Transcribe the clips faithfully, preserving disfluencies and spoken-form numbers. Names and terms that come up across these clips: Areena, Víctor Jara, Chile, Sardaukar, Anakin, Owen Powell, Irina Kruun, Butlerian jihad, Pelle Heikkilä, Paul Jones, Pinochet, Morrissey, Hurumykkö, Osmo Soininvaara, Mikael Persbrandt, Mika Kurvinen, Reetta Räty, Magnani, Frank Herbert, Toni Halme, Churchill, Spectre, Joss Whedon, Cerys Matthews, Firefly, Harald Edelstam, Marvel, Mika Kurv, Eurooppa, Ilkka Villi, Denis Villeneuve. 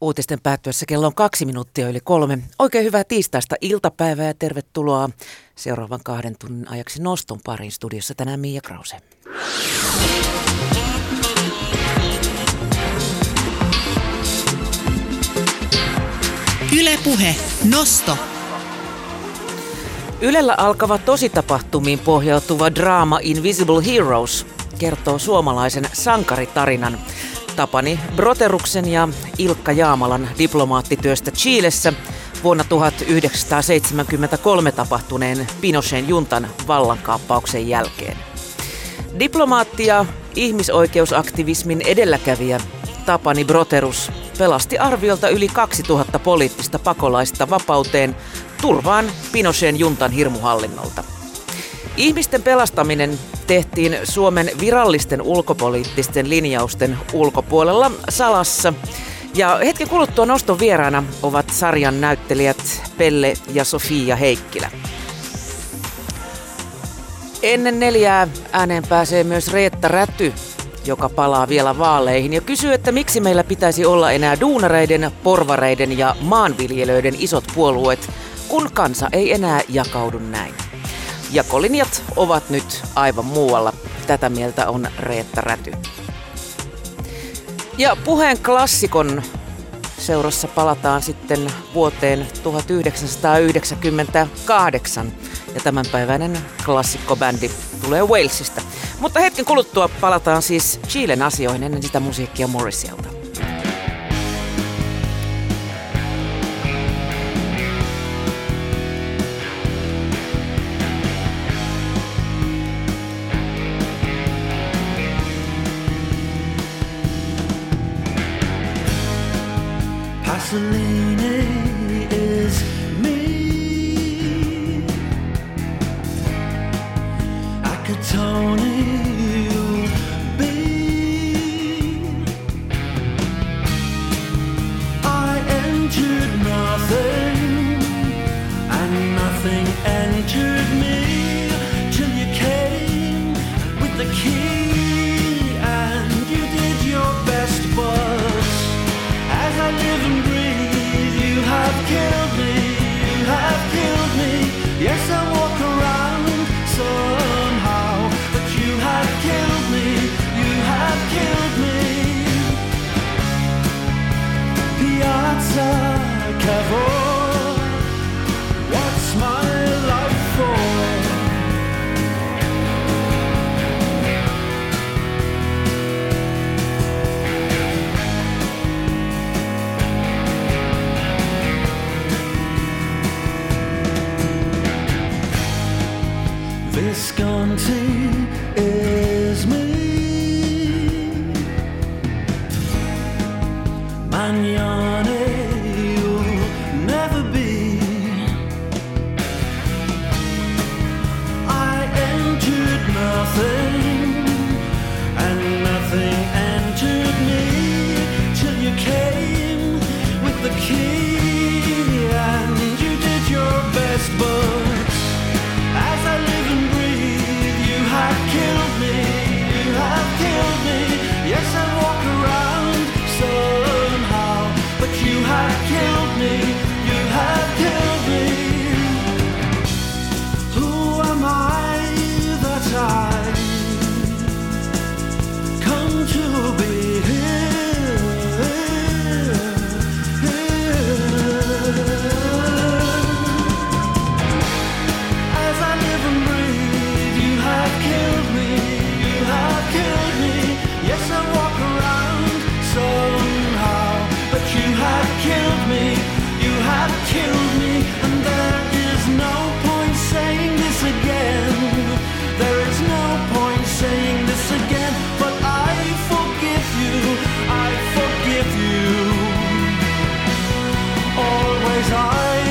Uutisten päättyessä kello on kaksi minuuttia yli kolme. Oikein hyvää tiistaista iltapäivää ja tervetuloa seuraavan kahden tunnin ajaksi noston pariin. Studiossa tänään Miia Krause. Yle Puhe. Nosto. Ylellä alkava tositapahtumiin pohjautuva draama Invisible Heroes kertoo suomalaisen sankaritarinan. Tapani Brotheruksen ja Ilkka Jaamalan diplomaattityöstä Chilessä vuonna tuhatyhdeksänsataaseitsemänkymmentäkolme tapahtuneen Pinochetin juntan vallankaappauksen jälkeen. Diplomaatti ja ihmisoikeusaktivismin edelläkävijä Tapani Brotherus pelasti arviolta yli kaksituhatta poliittista pakolaista vapauteen turvaan Pinochetin juntan hirmuhallinnolta. Ihmisten pelastaminen tehtiin Suomen virallisten ulkopoliittisten linjausten ulkopuolella salassa. Ja hetken kuluttua noston vieraana ovat sarjan näyttelijät Pelle ja Sofia Heikkilä. Ennen neljää ääneen pääsee myös Reetta Räty, joka palaa vielä vaaleihin ja kysyy, että miksi meillä pitäisi olla enää duunareiden, porvareiden ja maanviljelijöiden isot puolueet, kun kansa ei enää jakaudu näin. Jakolinjat ovat nyt aivan muualla. Tätä mieltä on Reetta Räty. Ja puheen klassikon seurassa palataan sitten vuoteen tuhatyhdeksänsataayhdeksänkymmentäkahdeksan. Ja tämänpäiväinen klassikkobändi tulee Walesista. Mutta hetken kuluttua palataan siis Chilen asioihin ennen sitä musiikkia Morrisseylta. Pasolini is me, I could Tony you be, I entered nothing, and nothing entered me, till you came with the key, and you did your best, but as I live and breathe, you have killed me, you have killed me. Yes, I walk around somehow, but you have killed me, you have killed me. Piazza Cavour, what's my life Visconti is me, Magnani you'll never be, I entered nothing, and nothing entered me, till you came with the key, and you did your best, but killed me, you have killed me. Yes, I walk around somehow, but you have killed me, you have killed me. Who am I that I come to be here, here? As I live and breathe, you have killed me. Yes, I walk around somehow, but you have killed me, you have killed me, and there is no point saying this again, there is no point saying this again, but I forgive you, I forgive you, always I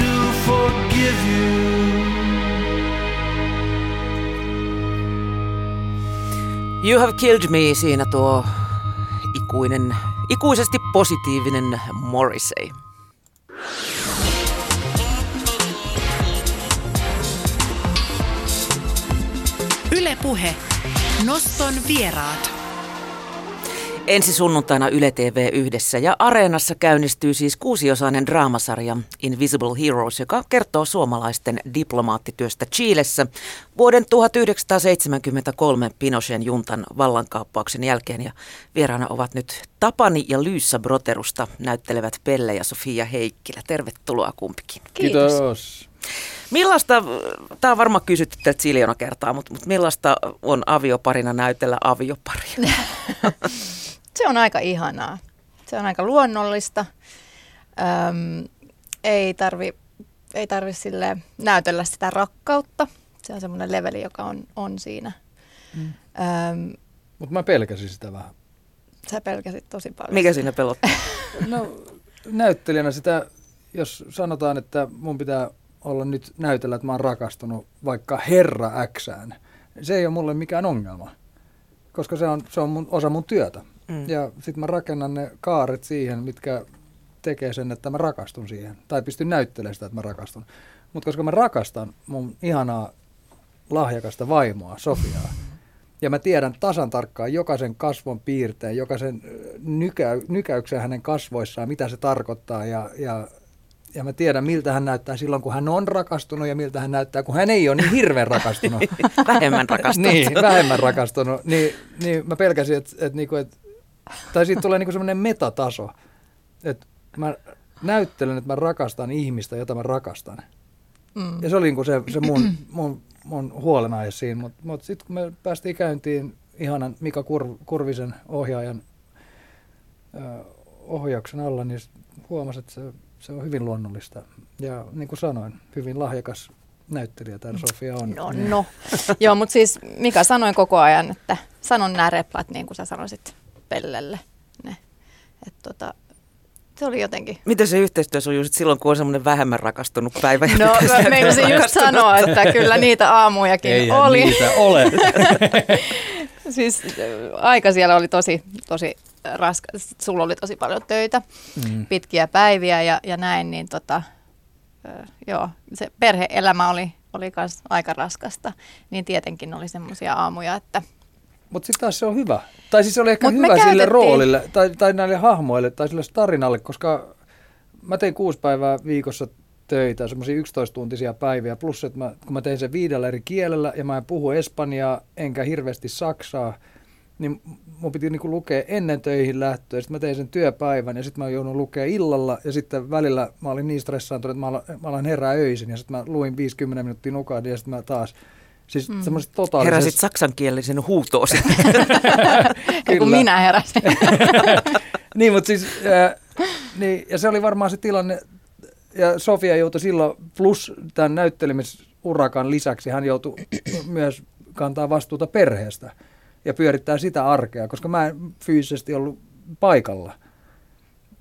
do forgive you. You have killed me, siinä tuo ikuinen, ikuisesti positiivinen Morrissey. Yle Puhe. Noston vieraat. Ensi sunnuntaina Yle T V yhdessä ja Areenassa käynnistyy siis kuusiosainen draamasarja Invisible Heroes, joka kertoo suomalaisten diplomaattityöstä Chilessä vuoden tuhatyhdeksänsataaseitsemänkymmentäkolme Pinochetin juntan vallankaappauksen jälkeen. Ja vieraana ovat nyt Tapani ja Ilkka Brotherus'ta näyttelevät Pelle ja Sofia Heikkilä. Tervetuloa kumpikin. Kiitos. Kiitos. Millaista, tämä on varmaan kysytty tätä siljona kertaa, mutta, mutta millaista on avioparina näytellä avioparia? Se on aika ihanaa. Se on aika luonnollista. Öm, ei tarvi, ei tarvi sille näytellä sitä rakkautta. Se on semmoinen leveli, joka on, on siinä. Mm. Mutta mä pelkäsin sitä vähän. Sä pelkäsit tosi paljon. Mikä siinä pelottaa? No näyttelijänä sitä, jos sanotaan, että mun pitää olla nyt näytellä, että mä oon rakastunut vaikka Herra Xään. Se ei ole mulle mikään ongelma, koska se on, se on mun, osa mun työtä. Mm. Ja sit mä rakennan ne kaaret siihen, mitkä tekee sen, että mä rakastun siihen. Tai pystyn näyttelemään sitä, että mä rakastun. Mutta koska mä rakastan mun ihanaa lahjakasta vaimoa, Sofiaa, ja mä tiedän tasan tarkkaan jokaisen kasvon piirteen, jokaisen nykä, nykäyksen hänen kasvoissaan, mitä se tarkoittaa, ja, ja, ja mä tiedän, miltä hän näyttää silloin, kun hän on rakastunut, ja miltä hän näyttää, kun hän ei ole niin hirveän rakastunut. Vähemmän rakastunut. Niin, vähemmän rakastunut. Niin, niin mä pelkäsin, että et, niinku, et, tai siitä tulee niinku semmoinen metataso, että mä näyttelen, että mä rakastan ihmistä, jota mä rakastan. Mm. Ja se oli niinku se, se mun... mun Mun huolenaihe siinä, mutta mut sitten kun me päästiin käyntiin ihanan Mika Kurv, Kurvisen ohjaajan ö, ohjauksen alla, niin huomasin, että se, se on hyvin luonnollista. Ja niin kuin sanoin, hyvin lahjakas näyttelijä tämä Sofia on. No, niin. no. Joo, mutta siis Mika sanoi koko ajan, että sanon nämä replat niin kuin sä sanoisit Pellelle. Ne. Et, tota, se oli jotenkin. Miten se yhteistyö sujuu silloin, kun on semmoinen vähemmän rakastunut päivä? No, mä meinasin just sanoa, että kyllä niitä aamujakin Eihän oli. niitä ole. Siis aika siellä oli tosi, tosi raskas. Sulla oli tosi paljon töitä, mm. pitkiä päiviä ja, ja näin, niin tota, joo, se perhe-elämä oli, oli kans aika raskasta. Niin tietenkin oli semmoisia aamuja, että... Mutta sitten taas se on hyvä. Tai siis se oli ehkä Mut hyvä sille käytettiin. roolille tai, tai näille hahmoille tai sille tarinalle, koska mä tein kuusi päivää viikossa töitä, semmoisia yksitoistatuntisia päiviä, plus että mä, kun mä tein sen viidellä eri kielellä ja mä en puhu espanjaa enkä hirveästi saksaa, niin mun piti niinku lukea ennen töihin lähtöä ja sitten mä tein sen työpäivän ja sitten mä joudun lukea illalla ja sitten välillä mä olin niin stressaantunut, että mä aloin, mä aloin herää öisin ja sitten mä luin viisikymmentä minuuttia nukaan ja sitten mä taas... Siis mm. totaalisessa... Heräsit saksankielisen huutoon. Kun minä heräsin. Niin, mutta siis, äh, niin, ja se oli varmaan se tilanne, ja Sofia joutui silloin, plus tämän näyttelemisurakan lisäksi, hän joutui myös kantaa vastuuta perheestä ja pyörittää sitä arkea, koska mä en fyysisesti ollut paikalla.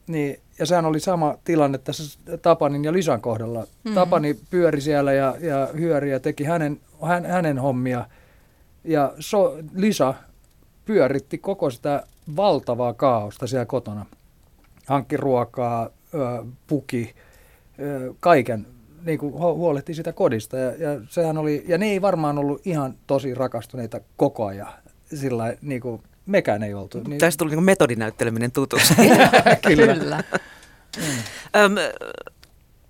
Niin, ja sehän oli sama tilanne tässä Tapanin ja Lisän kohdalla. Mm. Tapani pyöri siellä ja, ja hyöri ja teki hänen... Hän, hänen hommia. Ja so, Lisa pyöritti koko sitä valtavaa kaaosta siellä kotona. Hankki ruokaa, ö, puki, ö, kaiken. Niin kuin huolehti sitä kodista. Ja, ja, sehän oli, ja ne ei varmaan ollut ihan tosi rakastuneita koko ajan. Sillä niin kuin mekään ei oltu. Niin... Tästä tuli niin kuin metodinäytteleminen tutuksi. Kyllä. Kyllä. Mm. Um,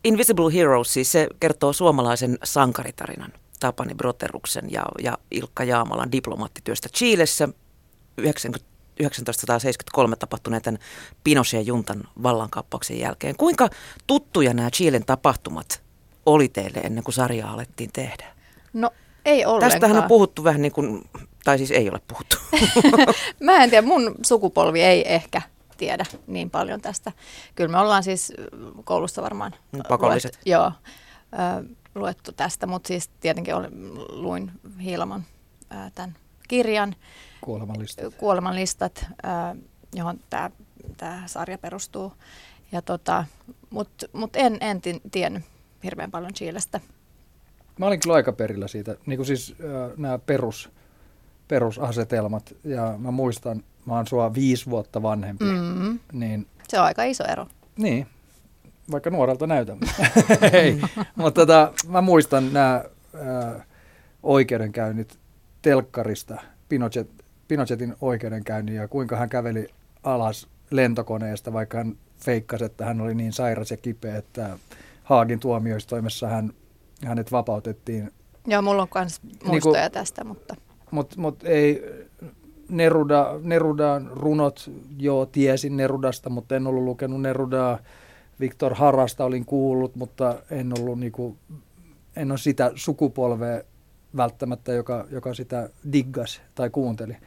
Invisible Heroes, siis se kertoo suomalaisen sankaritarinan. Tapani Brotheruksen ja, ja Ilkka Jaamalan diplomaattityöstä Chilessä tuhatyhdeksänsataaseitsemänkymmentäkolme tapahtuneen tämän Pinochetin juntan vallankaappauksen jälkeen. Kuinka tuttuja nämä Chilen tapahtumat oli teille ennen kuin sarjaa alettiin tehdä? No ei ollenkaan. Tästähän on puhuttu vähän niin kuin, tai siis ei ole puhuttu. Mä en tiedä, mun sukupolvi ei ehkä tiedä niin paljon tästä. Kyllä me ollaan siis koulussa varmaan. Pakolliset. Luet, joo. luettu tästä, mutta siis tietenkin olin, luin Hilman ää, tämän kirjan, Kuolemanlistat, Kuolemanlistat ää, johon tämä, tämä sarja perustuu. Tota, mutta mut en, en tiennyt hirveän paljon Chilestä. Mä olin kyllä aika perillä siitä, niin kuin siis ää, nämä perus, perusasetelmat, ja mä muistan, mä oon sua viisi vuotta vanhempi. Mm-hmm. Niin, se on aika iso ero. Niin. Vaikka nuorelta näytän. Hei. Mutta tota, mä muistan nämä ää, oikeudenkäynnit telkkarista Pinochet, Pinochetin oikeudenkäynnin ja kuinka hän käveli alas lentokoneesta, vaikka hän feikkasi, että hän oli niin sairas ja kipeä, että Haagin tuomioistuimessa hän, hänet vapautettiin. Joo, mulla on myös muistoja niin tästä, mutta... Mutta mut ei... Neruda, Nerudan runot, joo, tiesin Nerudasta, mutta en ollut lukenut Nerudaa. Víctor Jarasta olin kuullut, mutta en ollut niinku, en ole sitä sukupolvea välttämättä, joka, joka sitä diggasi tai kuunteli.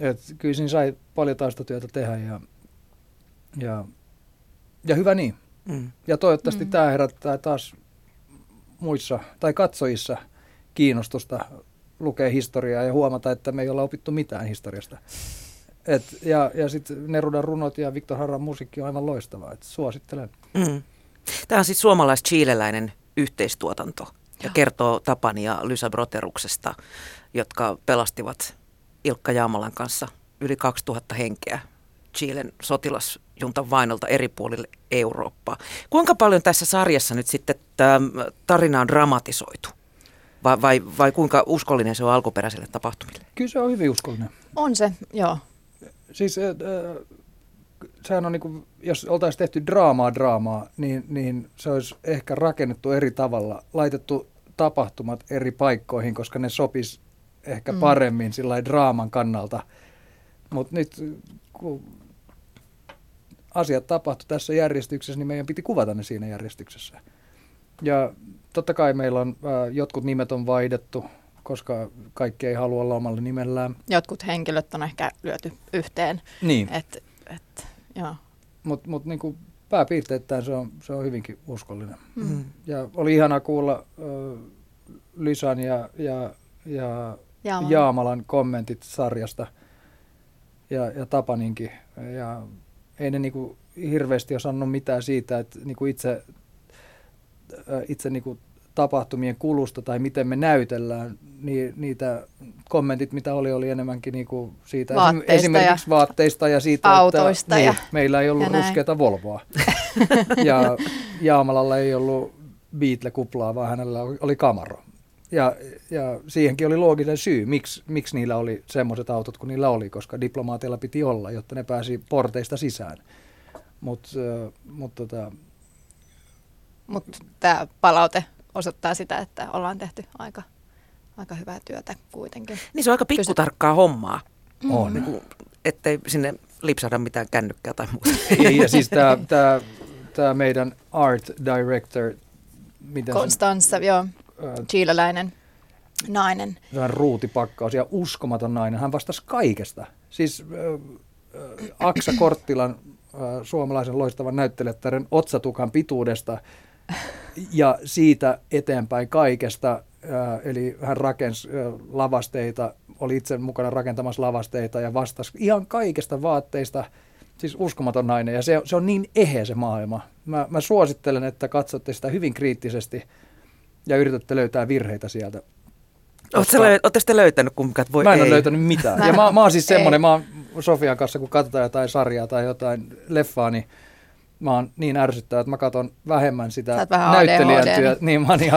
Et kyllä siinä sai paljon taustatyötä tehdä ja, ja, ja hyvä niin. Mm. Ja toivottavasti mm. tämä herättää taas muissa tai katsojissa kiinnostusta lukee historiaa ja huomata, että me ei olla opittu mitään historiasta. Et, ja ja sitten Nerudan runot ja Víctor Jaran musiikki on aivan loistavaa. Et suosittelen. Mm. Tämä on sitten suomalais-chileläinen yhteistuotanto ja kertoo Tapani ja Lysä Brotheruksesta, jotka pelastivat Ilkka Jaamalan kanssa yli kaksituhatta henkeä Chilen sotilasjuntan vainolta eri puolille Eurooppaa. Kuinka paljon tässä sarjassa nyt sitten tarina on dramatisoitu? Vai, vai, vai kuinka uskollinen se on alkuperäiselle tapahtumille? Kyllä se on hyvin uskollinen. On se, joo. Siis äh, sehän on niin kuin, jos oltaisiin tehty draamaa draamaa, niin, niin se olisi ehkä rakennettu eri tavalla, laitettu tapahtumat eri paikkoihin, koska ne sopisi ehkä mm. paremmin sillai draaman kannalta. Mutta nyt kun asiat tapahtui tässä järjestyksessä, niin meidän piti kuvata ne siinä järjestyksessä. Ja totta kai meillä on, äh, jotkut nimet on vaihdettu, koska kaikki ei halua olla omalla nimellään. Jotkut henkilöt on ehkä lyöty yhteen. Niin. Et, et, Mutta mut, niinku, pääpiirteittäin se on, se on hyvinkin uskollinen. Mm. Ja oli ihana kuulla äh, Lysän ja, ja, ja Jaamalan. Jaamalan kommentit sarjasta ja, ja Tapaninkin. Ja ei ne niinku, hirveästi osannut mitään siitä, että niinku itse... itse niin kuin tapahtumien kulusta tai miten me näytellään, niin niitä kommentit, mitä oli, oli enemmänkin niin kuin siitä vaatteista esimerkiksi ja vaatteista ja siitä, autoista että ja niin, meillä ei ollut ruskeata Volvoa. Ja Jaamalalla ei ollut Beatle-kuplaa, vaan hänellä oli Camaro. Ja, ja siihenkin oli looginen syy, miksi, miksi niillä oli semmoiset autot kuin niillä oli, koska diplomaateilla piti olla, jotta ne pääsi porteista sisään. Mut, mut tota, Mutta tämä palaute osoittaa sitä, että ollaan tehty aika, aika hyvää työtä kuitenkin. Niin se on aika pikkutarkkaa hommaa, mm. on. Niin kuin, ettei sinne lipsahda mitään kännykkää tai muuta. Ja siis tämä meidän art director, Konstanza, joo, chileläinen nainen. Se on ruutipakkaus ja uskomaton nainen. Hän vastasi kaikesta. Siis äh, äh, Aksa Korttilan äh, suomalaisen loistavan näyttelijättären otsatukan pituudesta ja siitä eteenpäin kaikesta, eli hän rakensi lavasteita, oli itse mukana rakentamassa lavasteita ja vastasi ihan kaikesta vaatteista, siis uskomaton nainen. Ja se, se on niin eheä se maailma. Mä, mä suosittelen, että katsotte sitä hyvin kriittisesti ja yritätte löytää virheitä sieltä. Ootte sitten löytänyt kumminkaan? Voi mä en ei. ole löytänyt mitään. Ja mä, mä oon siis semmoinen, mä oon Sofian kanssa, kun katsotaan jotain sarjaa tai jotain leffaa, niin mä oon niin ärsyttävä, että mä katson vähemmän sitä näyttelijän työtä. Niin, mä, niin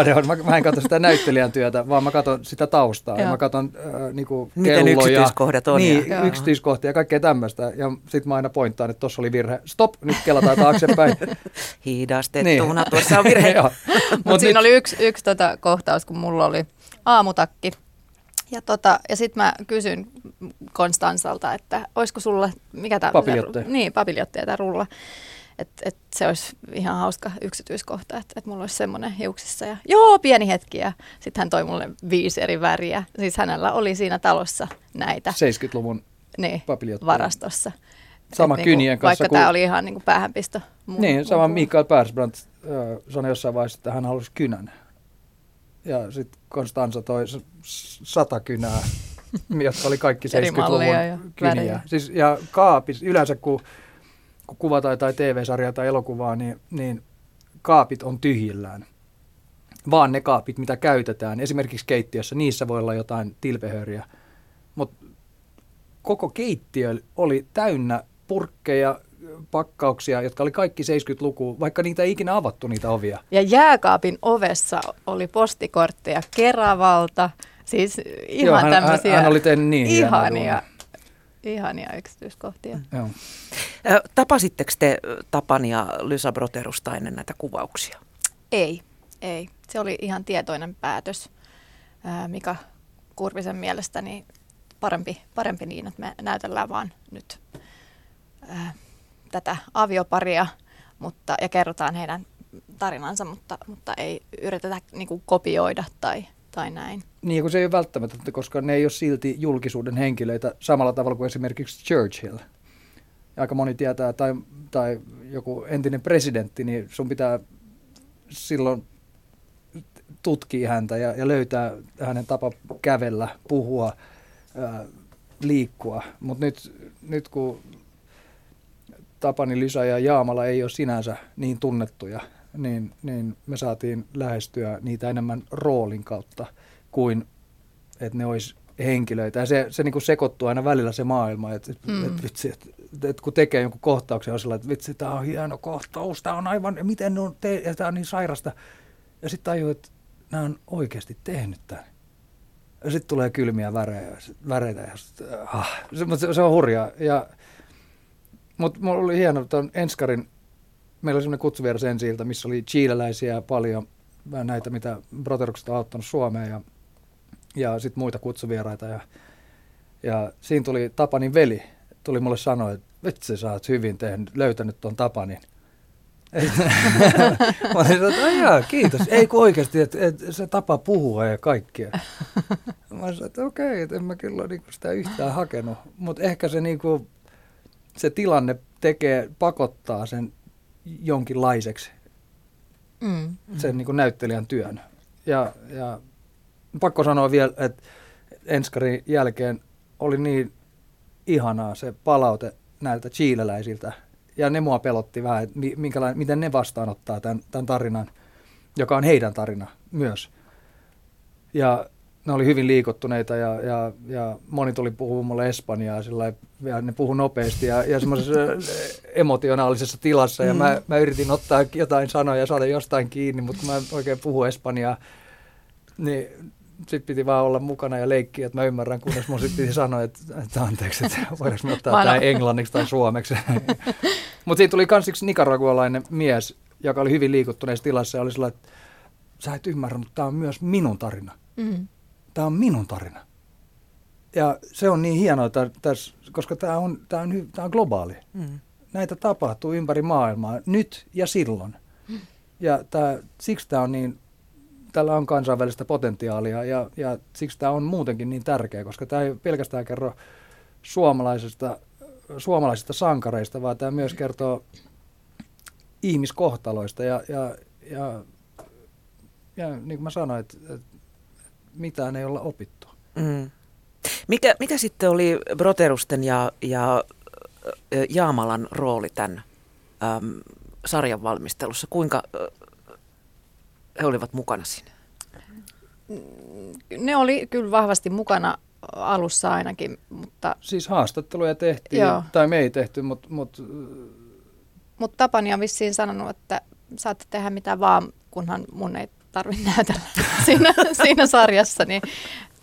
mä en katso sitä näyttelijän työtä, vaan mä katson sitä taustaa. Ja mä katson äh, niinku miten kelloja, yksityiskohdat on. Niin, ja yksityiskohtia ja kaikkea tämmöistä. Ja sit mä aina pointtaan, että tossa oli virhe. Stop, nyt kelataan taaksepäin. Hidastettuna, niin. Tuossa on virhe. Mutta siinä nyt oli yksi, yksi tota kohtaus, kun mulla oli aamutakki. Ja, tota, ja sitten mä kysyn Konstanzalta, että olisiko sulla, mikä tämä papiljotteja. Niin, papiljotteja tämä rulla. Että et se olisi ihan hauska yksityiskohta, että et mulla olisi semmoinen hiuksissa ja joo, pieni hetki ja sitten hän toi mulle viisi eri väriä. Siis hänellä oli siinä talossa näitä. seitsemänkymmentäluvun niin, varastossa. Sama et, kynien niinku, kanssa. Vaikka kun tämä oli ihan niinku päähänpisto. Mun, niin, sama mun Mikael Persbrandt sanoi jossain vaiheessa, että hän halusi kynän. Ja sitten Konstanza toi sata kynää, jotka oli kaikki seitsemänkymmentäluvun kyniä. Siis, ja kaapis yleensä kun kun kuvataan tai T V-sarjaa tai elokuvaa, niin, niin kaapit on tyhjillään. Vaan ne kaapit, mitä käytetään. Esimerkiksi keittiössä, niissä voi olla jotain tilpehöriä. Mutta koko keittiö oli täynnä purkkeja, pakkauksia, jotka oli kaikki seitsemänkymmentälukua, vaikka niitä ei ikinä avattu niitä ovia. Ja jääkaapin ovessa oli postikortteja Keravalta, Siis ihan joo, hän, tämmöisiä hän, hän oli niin ihania, ihania yksityiskohtia. Joo. Tapasitteko te Tapania ja Lysa Brotherusta ennen näitä kuvauksia? Ei, ei. Se oli ihan tietoinen päätös. Mika Kurvisen mielestäni parempi, parempi niin, että me näytellään vaan nyt äh, tätä avioparia mutta, ja kerrotaan heidän tarinansa, mutta, mutta ei yritetä niin kuin kopioida tai, tai näin. Niin kuin se ei ole välttämätöntä, koska ne ei ole silti julkisuuden henkilöitä samalla tavalla kuin esimerkiksi Churchill. Aika moni tietää, tai, tai joku entinen presidentti, niin sun pitää silloin tutkia häntä ja, ja löytää hänen tapa kävellä, puhua, ää, liikkua. Mutta nyt, nyt kun Tapani, Lysa ja Jaamala ei ole sinänsä niin tunnettuja, niin, niin me saatiin lähestyä niitä enemmän roolin kautta kuin että ne olisi henkilöitä. Ja se, se niinku sekoittuu aina välillä se maailma, että mm. et, vitsi, et, et, kun tekee jonkun kohtauksen, on sellainen, että vitsi, tämä on hieno kohtaus, tämä on aivan, miten ne on, te- tämä on niin sairasta. Ja sitten tajuu, että nämä on oikeasti tehnyt tämän. Ja sitten tulee kylmiä värejä, väreitä ja sit, ah, se, se on hurjaa. Ja, mutta mulla oli hieno, että on Enskarin, meillä oli semmoinen kutsuvieras ensi-ilta, missä oli chileläisiä paljon, näitä mitä Brotherukset on auttanut Suomeen ja, ja sitten muita kutsuvieraita. Ja, ja siinä tuli Tapanin veli, tuli mulle sanoa, että vitsi sä oot hyvin tehnyt, löytänyt tuon Tapanin. Mä olin sanonut, että ajaa, kiitos. Ei kun oikeasti, että et, se tapa puhua ja kaikkea. Mä olin sanonut, että okei, että en mä kyllä niinku sitä yhtään hakenut. Mutta ehkä se, niinku, se tilanne tekee, pakottaa sen jonkinlaiseksi, mm. sen niinku näyttelijän työn. Ja, ja pakko sanoa vielä, että Enskarin jälkeen oli niin ihanaa se palaute näiltä chileläisiltä. Ja ne mua pelotti vähän, että miten ne vastaanottaa tämän, tämän tarinan, joka on heidän tarina myös. Ja ne oli hyvin liikuttuneita ja, ja, ja moni tuli puhumaan mulle espanjaa sillä ja ne puhui nopeasti ja, ja semmoisessa emotionaalisessa tilassa. Ja mä, mä yritin ottaa jotain sanoja ja saada jostain kiinni, mutta kun mä oikein puhun espanjaa, niin sitten piti vaan olla mukana ja leikkiä, että mä ymmärrän, kunnes mun sitten piti sanoa, että, että anteeksi, että voidaanko me ottaa tämä englanniksi tai suomeksi. Mutta siitä tuli myös yksi nicaragualainen mies, joka oli hyvin liikuttuneessa tilassa ja oli sellainen, että sä et ymmärrä, mutta tämä on myös minun tarina. Mm. Tämä on minun tarina. Ja se on niin hienoa, tässä, koska tämä on, tämä on, tämä on globaali. Mm. Näitä tapahtuu ympäri maailmaa nyt ja silloin. Mm. Ja tämä, siksi tämä on niin... Tällä on kansainvälistä potentiaalia ja, ja siksi tämä on muutenkin niin tärkeä, koska tämä ei pelkästään kerro suomalaisista, suomalaisista sankareista, vaan tämä myös kertoo ihmiskohtaloista ja, ja, ja, ja niin kuin mä sanoin, että, että mitään ei olla opittu. Mm. Mikä, mikä sitten oli Brotherusten ja, ja Jaamalan rooli tämän äm, sarjan valmistelussa? Kuinka... He olivat mukana siinä? Ne oli kyllä vahvasti mukana alussa ainakin, mutta... Siis haastatteluja tehtiin, joo. Tai me ei tehty, mutta... Mutta mut Tapani on vissiin sanonut, että saatte tehdä mitä vaan, kunhan mun ei tarvitse näytellä siinä, siinä sarjassa. Niin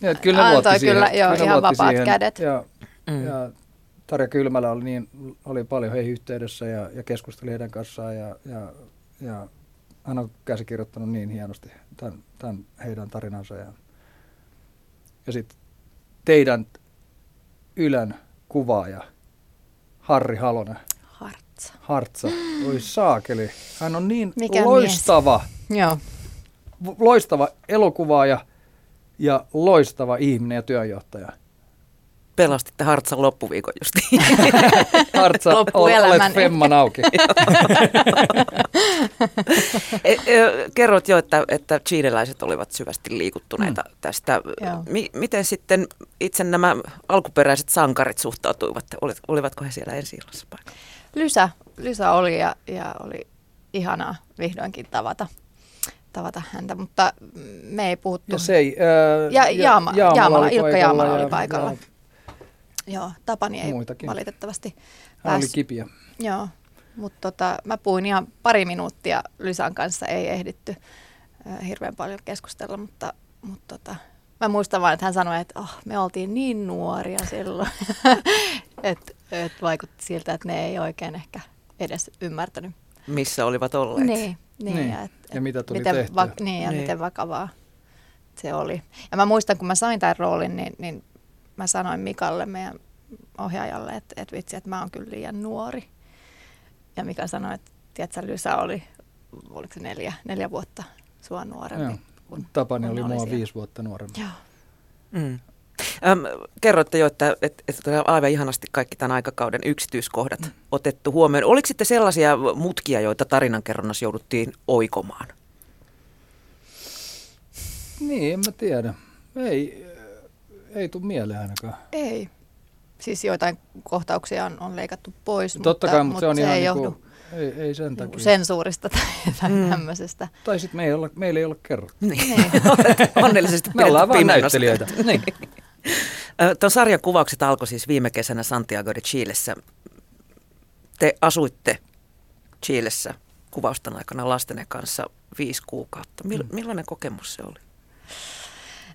ja, kyllä ne luotti siihen. Kyllä, joo, kyllä ihan vapaat siihen. Kädet. Ja, mm. ja Tarja Kylmälä oli, niin, oli paljon heihin yhteydessä ja, ja keskusteli heidän kanssaan ja... ja, ja hän on käsikirjoittanut niin hienosti tämän, tämän heidän tarinansa. Ja, ja sitten teidän Ylän kuvaaja, Harri Halonen. Hartsa. Hartsa. Oi saakeli. Hän on niin mikä loistava. Joo. Loistava elokuvaaja ja loistava ihminen ja työnjohtaja. Pelastitte Hartsan loppuviikon justiin. Hartsa, olet femman auki. Kerrot jo, että, että chileläiset olivat syvästi liikuttuneita mm. tästä. M- miten sitten itse nämä alkuperäiset sankarit suhtautuivat? Olivatko he siellä ensi-illassa paikalla? Lysa, Lysa oli ja, ja oli ihanaa vihdoinkin tavata. tavata häntä, mutta me ei puhuttu. Ja, se ei, äh, ja, ja Jaama, Jaamala, Jaamala, Ilkka Jaamala oli paikalla. Ja, joo, Tapani ei muitakin. Valitettavasti päässyt. Hän oli kipiä. Joo, mutta tota, mä puhuin ihan pari minuuttia Lysan kanssa, ei ehditty äh, hirveän paljon keskustella, mutta, mutta tota, Mä muistan vaan, että hän sanoi, että oh, me oltiin niin nuoria silloin, että et vaikutti siltä, että ne ei oikein ehkä edes ymmärtänyt. Missä olivat olleet. Niin, niin, niin. Ja, et, et ja mitä tuli miten tehtyä. Va- niin, ja niin. Miten vakavaa se oli. Ja mä muistan, kun mä sain tämän roolin, niin, niin mä sanoin Mikalle, meidän ohjaajalle, että et vitsi, että mä oon kyllä liian nuori. Ja Mika sanoi, että tiedätkö, Lysä oli, oliko se neljä, neljä vuotta sua nuorempi. Joo. Kun, Tapani kun oli mua siellä. viisi vuotta nuorempi. Mm. Ähm, kerroitte jo, että, että, että aivan ihanasti kaikki tämän aikakauden yksityiskohdat mm. otettu huomioon. Oliko sitten sellaisia mutkia, joita tarinankerronnassa jouduttiin oikomaan? Niin, en mä tiedä. Ei, ei tule mieleen ainakaan. Ei. Siis joitain kohtauksia on, on leikattu pois, totta mutta, kai, mutta, mutta se, on se ihan ei johdu. Niinku... Ei, ei sen takia. Sensuurista tai, tai mm. tämmöisestä. Tai sitten meillä ei, ei olla kerrottu. Niin. Onnellisesti me ollaan vaan näyttelijöitä. Niin. Tuon sarjan kuvaukset alkoi siis viime kesänä Santiago de Chilessä. Te asuitte Chilessä kuvausten aikana lastenne kanssa viisi kuukautta. Mil, mm. Millainen kokemus se oli?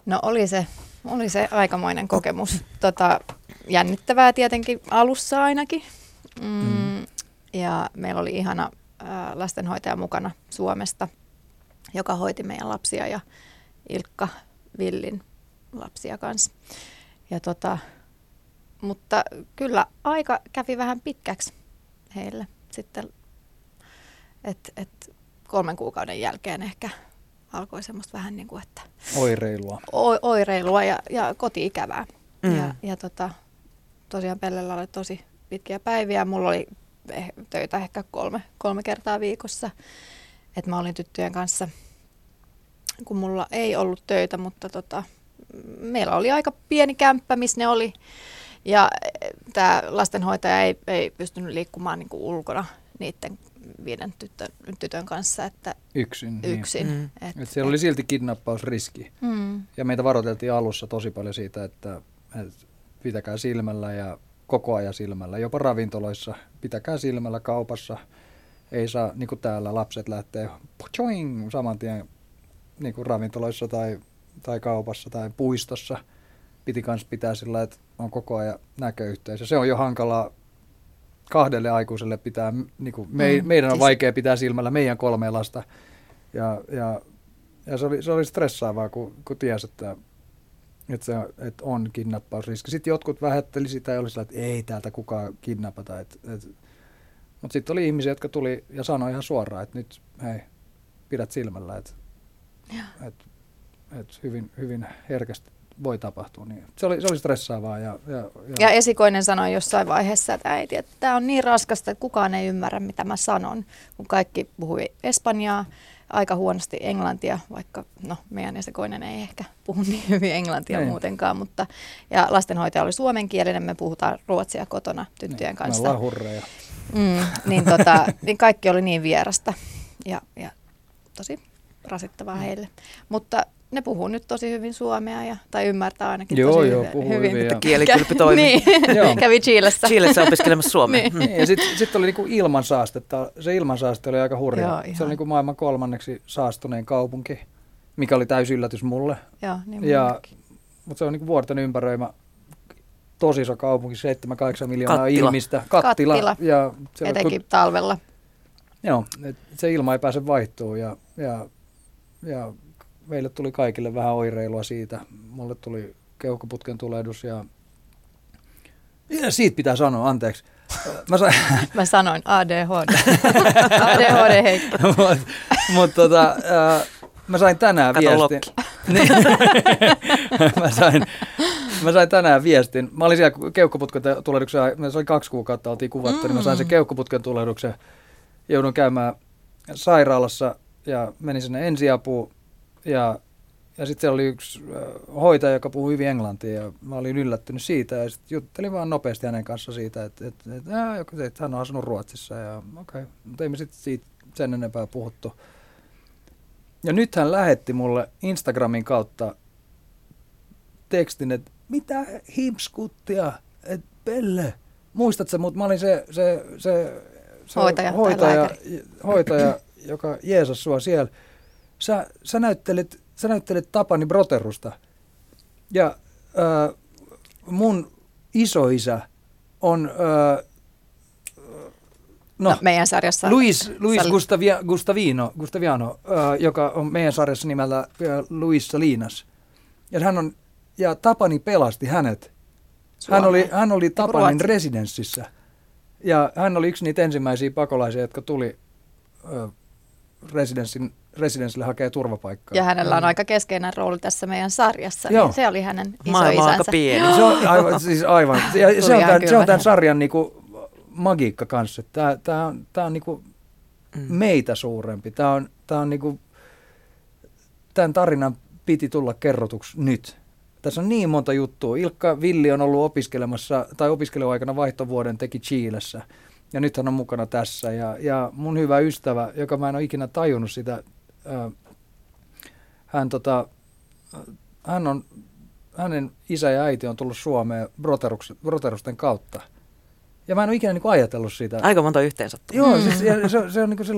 No oli se, oli se aikamoinen kokemus. Tota, jännittävää tietenkin alussa ainakin. Mm. Mm. Ja meillä oli ihana lastenhoitaja mukana Suomesta, joka hoiti meidän lapsia ja Ilkka Villin lapsia kanssa. Ja tota, mutta kyllä aika kävi vähän pitkäksi heille sitten, että et kolmen kuukauden jälkeen ehkä alkoi semmoista vähän niin kuin, että... Oireilua. O, oireilua ja, ja koti-ikävää. Mm. Ja, ja tota, tosiaan Pellellä oli tosi pitkiä päiviä. Mulla oli... töitä ehkä kolme, kolme kertaa viikossa. Et mä olin tyttöjen kanssa, kun mulla ei ollut töitä, mutta tota, meillä oli aika pieni kämppä, missä ne oli. Ja tämä lastenhoitaja ei, ei pystynyt liikkumaan niinku ulkona niiden viiden tytön, tytön kanssa. Että yksin. yksin. Niin. Et, et siellä et... oli silti kidnappausriski. Mm. Ja meitä varoiteltiin alussa tosi paljon siitä, että, että pitäkää silmällä ja koko ajan silmällä, jopa ravintoloissa, pitäkää silmällä kaupassa, ei saa, niin kuin täällä lapset lähtee pochoing, saman tien niin kuin ravintoloissa tai, tai kaupassa tai puistossa, piti kans pitää sillä, että on koko ajan näköyhteys. Ja se on jo hankalaa kahdelle aikuiselle pitää, niin kuin me, mm, meidän on siis... vaikea pitää silmällä meidän kolme lasta. Ja, ja, ja se, oli, se oli stressaavaa, kun, kun tiesi, että Että se et on kidnappausriski. Sitten jotkut vähätteli sitä ja oli sillä, että ei täältä kukaan kidnapata. Mutta sitten oli ihmisiä, jotka tuli ja sanoi ihan suoraan, että nyt hei, pidät silmällä. Että et, et hyvin, hyvin herkästi voi tapahtua. Niin. Se, oli, se oli stressaavaa. Ja, ja, ja. ja esikoinen sanoi jossain vaiheessa, että äiti, että tämä on niin raskasta, että kukaan ei ymmärrä, mitä mä sanon. Kun kaikki puhui espanjaa. Aika huonosti englantia, vaikka no, meidän esikoinen ei ehkä puhu niin hyvin englantia Nein. muutenkaan. Mutta, ja lastenhoitaja oli suomenkielinen, me puhutaan ruotsia kotona tyttöjen Nein, kanssa. Me ollaan hurreja. Mm, niin, tota, niin kaikki oli niin vierasta ja, ja tosi rasittavaa Nein. heille. Mutta ne puhuu nyt tosi hyvin suomea, ja, tai ymmärtää ainakin joo, tosi joo, hyvin. hyvin. hyvin. Kielikylpy toimii. niin, kävi Chilessä. Chilessä opiskelemassa suomea. niin. Ja sitten sit oli niinku ilmansaastetta. Se ilmansaaste oli aika hurja. Joo, se oli niinku maailman kolmanneksi saastuneen kaupunki, mikä oli täysi yllätys mulle. Joo, niin ja, mutta se on niinku vuorten ympäröimä tosi iso kaupunki, seitsemän kahdeksan miljoonaa Kattila. ihmistä. Kattila. Kattila. Ja se etenkin kun, talvella. Joo, se ilma ei pääse vaihtumaan ja... ja, ja meille tuli kaikille vähän oireilua siitä. Mulle tuli keuhkoputken tulehdus ja... ja siitä pitää sanoa, anteeksi. Mä, sa... Mä sanoin A D H D. A D H D Heikki. Mutta mut, tota, äh, mä sain tänään Kato viestin. Niin. mä, sain, mä sain tänään viestin. Mä olin siellä keuhkoputken tulehduksen. Se oli kaksi kuukautta, oltiin kuvattu. Mm. Niin mä sain sen keuhkoputken tulehduksen. Joudun käymään sairaalassa ja menin sinne ensiapuun. Ja, ja sitten siellä oli yksi hoitaja, joka puhui hyvin englantia ja mä olin yllättynyt siitä ja sitten juttelin vaan nopeasti hänen kanssaan siitä, että et, et, et, et, hän on asunut Ruotsissa ja okei, okay. Mutta ei me sitten siitä sen enempää puhuttu. Ja nyt hän lähetti mulle Instagramin kautta tekstin, että mitä himskuttia, että Pelle, muistatko, mutta mä olin se, se, se, se hoitaja, hoitaja, hoitaja joka jeesas sua siellä. Sä, sä, näyttelet, sä näyttelet Tapani Brotherusta. Ja äh, mun isoisä on... Äh, No, no, meidän sarjassa Luis, Luis Sal... Gustavia, Gustavino, Gustaviano, äh, joka on meidän sarjassa nimellä äh, Luis Salinas. Ja hän on ja Tapani pelasti hänet. Hän oli, hän oli Tapanin Ruotsi. residenssissä. Ja hän oli yksi niitä ensimmäisiä pakolaisia, jotka tuli äh, residenssin residenssille hakee turvapaikkaa. Ja hänellä on aika keskeinen rooli tässä meidän sarjassa. Niin se oli hänen isoisänsä. Maailma aika pieni. Se on aivan. Siis aivan. Ja se, on tämän, se on tämän sarjan niinku... magiikka kanssa. Tämä, tämä on, tämä on niinku meitä suurempi. Tämä on, tämä on niinku, tämän tarinan piti tulla kerrotuksi nyt. Tässä on niin monta juttua. Ilkka Villi on ollut opiskelemassa, tai opiskeluaikana vaihtovuoden teki Chiilessä. Ja nyt hän on mukana tässä. Ja, ja mun hyvä ystävä, joka mä en ole ikinä tajunnut sitä, äh, hän, tota, hän on, hänen isä ja äiti on tullut Suomeen Brotherus, Brotherusten kautta. Ja mä en ole ikinä niinku ajatellut sitä. Aika monta yhteensattua. Joo, siis, se, se, on niinku se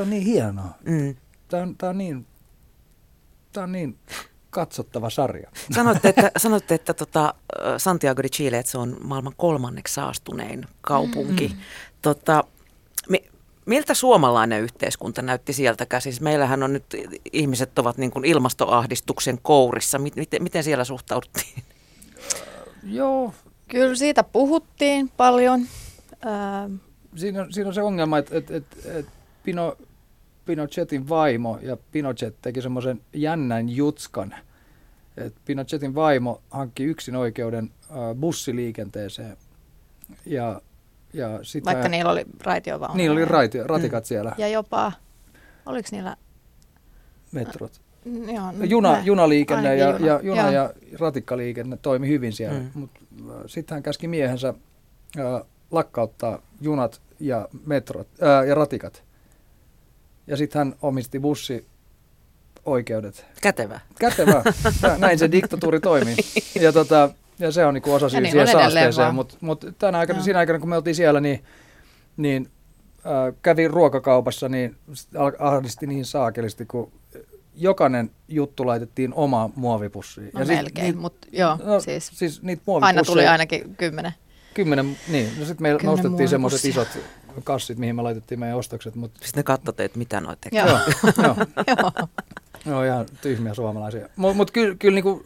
on niin hienoa. Mm. Tämä on, on, niin, on niin katsottava sarja. Sanoitte, että, sanoitte, että tota Santiago de Chile, että se on maailman kolmanneksi saastunein kaupunki. Mm. Tota, me, miltä suomalainen yhteiskunta näytti sieltä käsin? Siis meillähän on nyt, ihmiset ovat niin kuin ilmastoahdistuksen kourissa. Miten, miten siellä suhtauduttiin? Joo. Kyllä siitä puhuttiin paljon. Ää... Siinä, on, siinä on se ongelma, että, että, että Pino, Pinochetin vaimo ja Pinochet teki semmoisen jännän jutskan. Että Pinochetin vaimo hankki yksinoikeuden ää, bussiliikenteeseen. Ja, ja sit Vaikka hän... niillä oli raitiovaunut. Niillä oli raitio, ratikat mm. siellä. Ja jopa, oliko niillä... metrot. Joo, Juna, junaliikenne ja, juna. ja, juna ja ratikkaliikenne toimi hyvin siellä, mm. mutta sitten hän käski miehensä ä, lakkauttaa junat ja, metrot, ä, ja ratikat. Ja sitten hän omisti bussioikeudet. Kätevä. Kätevä. Näin se diktatuuri toimii. Ja, tota, ja se on niinku osa siihen niin saasteeseen, mutta mut no. siinä aikana kun me oltiin siellä, niin... niin ä, kävin ruokakaupassa, niin ahdisti niin saakelisti, kun... Jokainen juttu laitettiin omaan muovipussiin. No ja melkein, niit, mutta joo, no, siis, siis niitä aina tuli ainakin kymmenen. Kymmenen, niin. No sitten me nostettiin semmoiset isot kassit, mihin me laitettiin meidän ostokset. Mut... Sitten ne katsotte, että mitä noi tekee. Joo, joo. joo. joo, ihan tyhmiä suomalaisia. Mutta mut kyllä kyl niinku,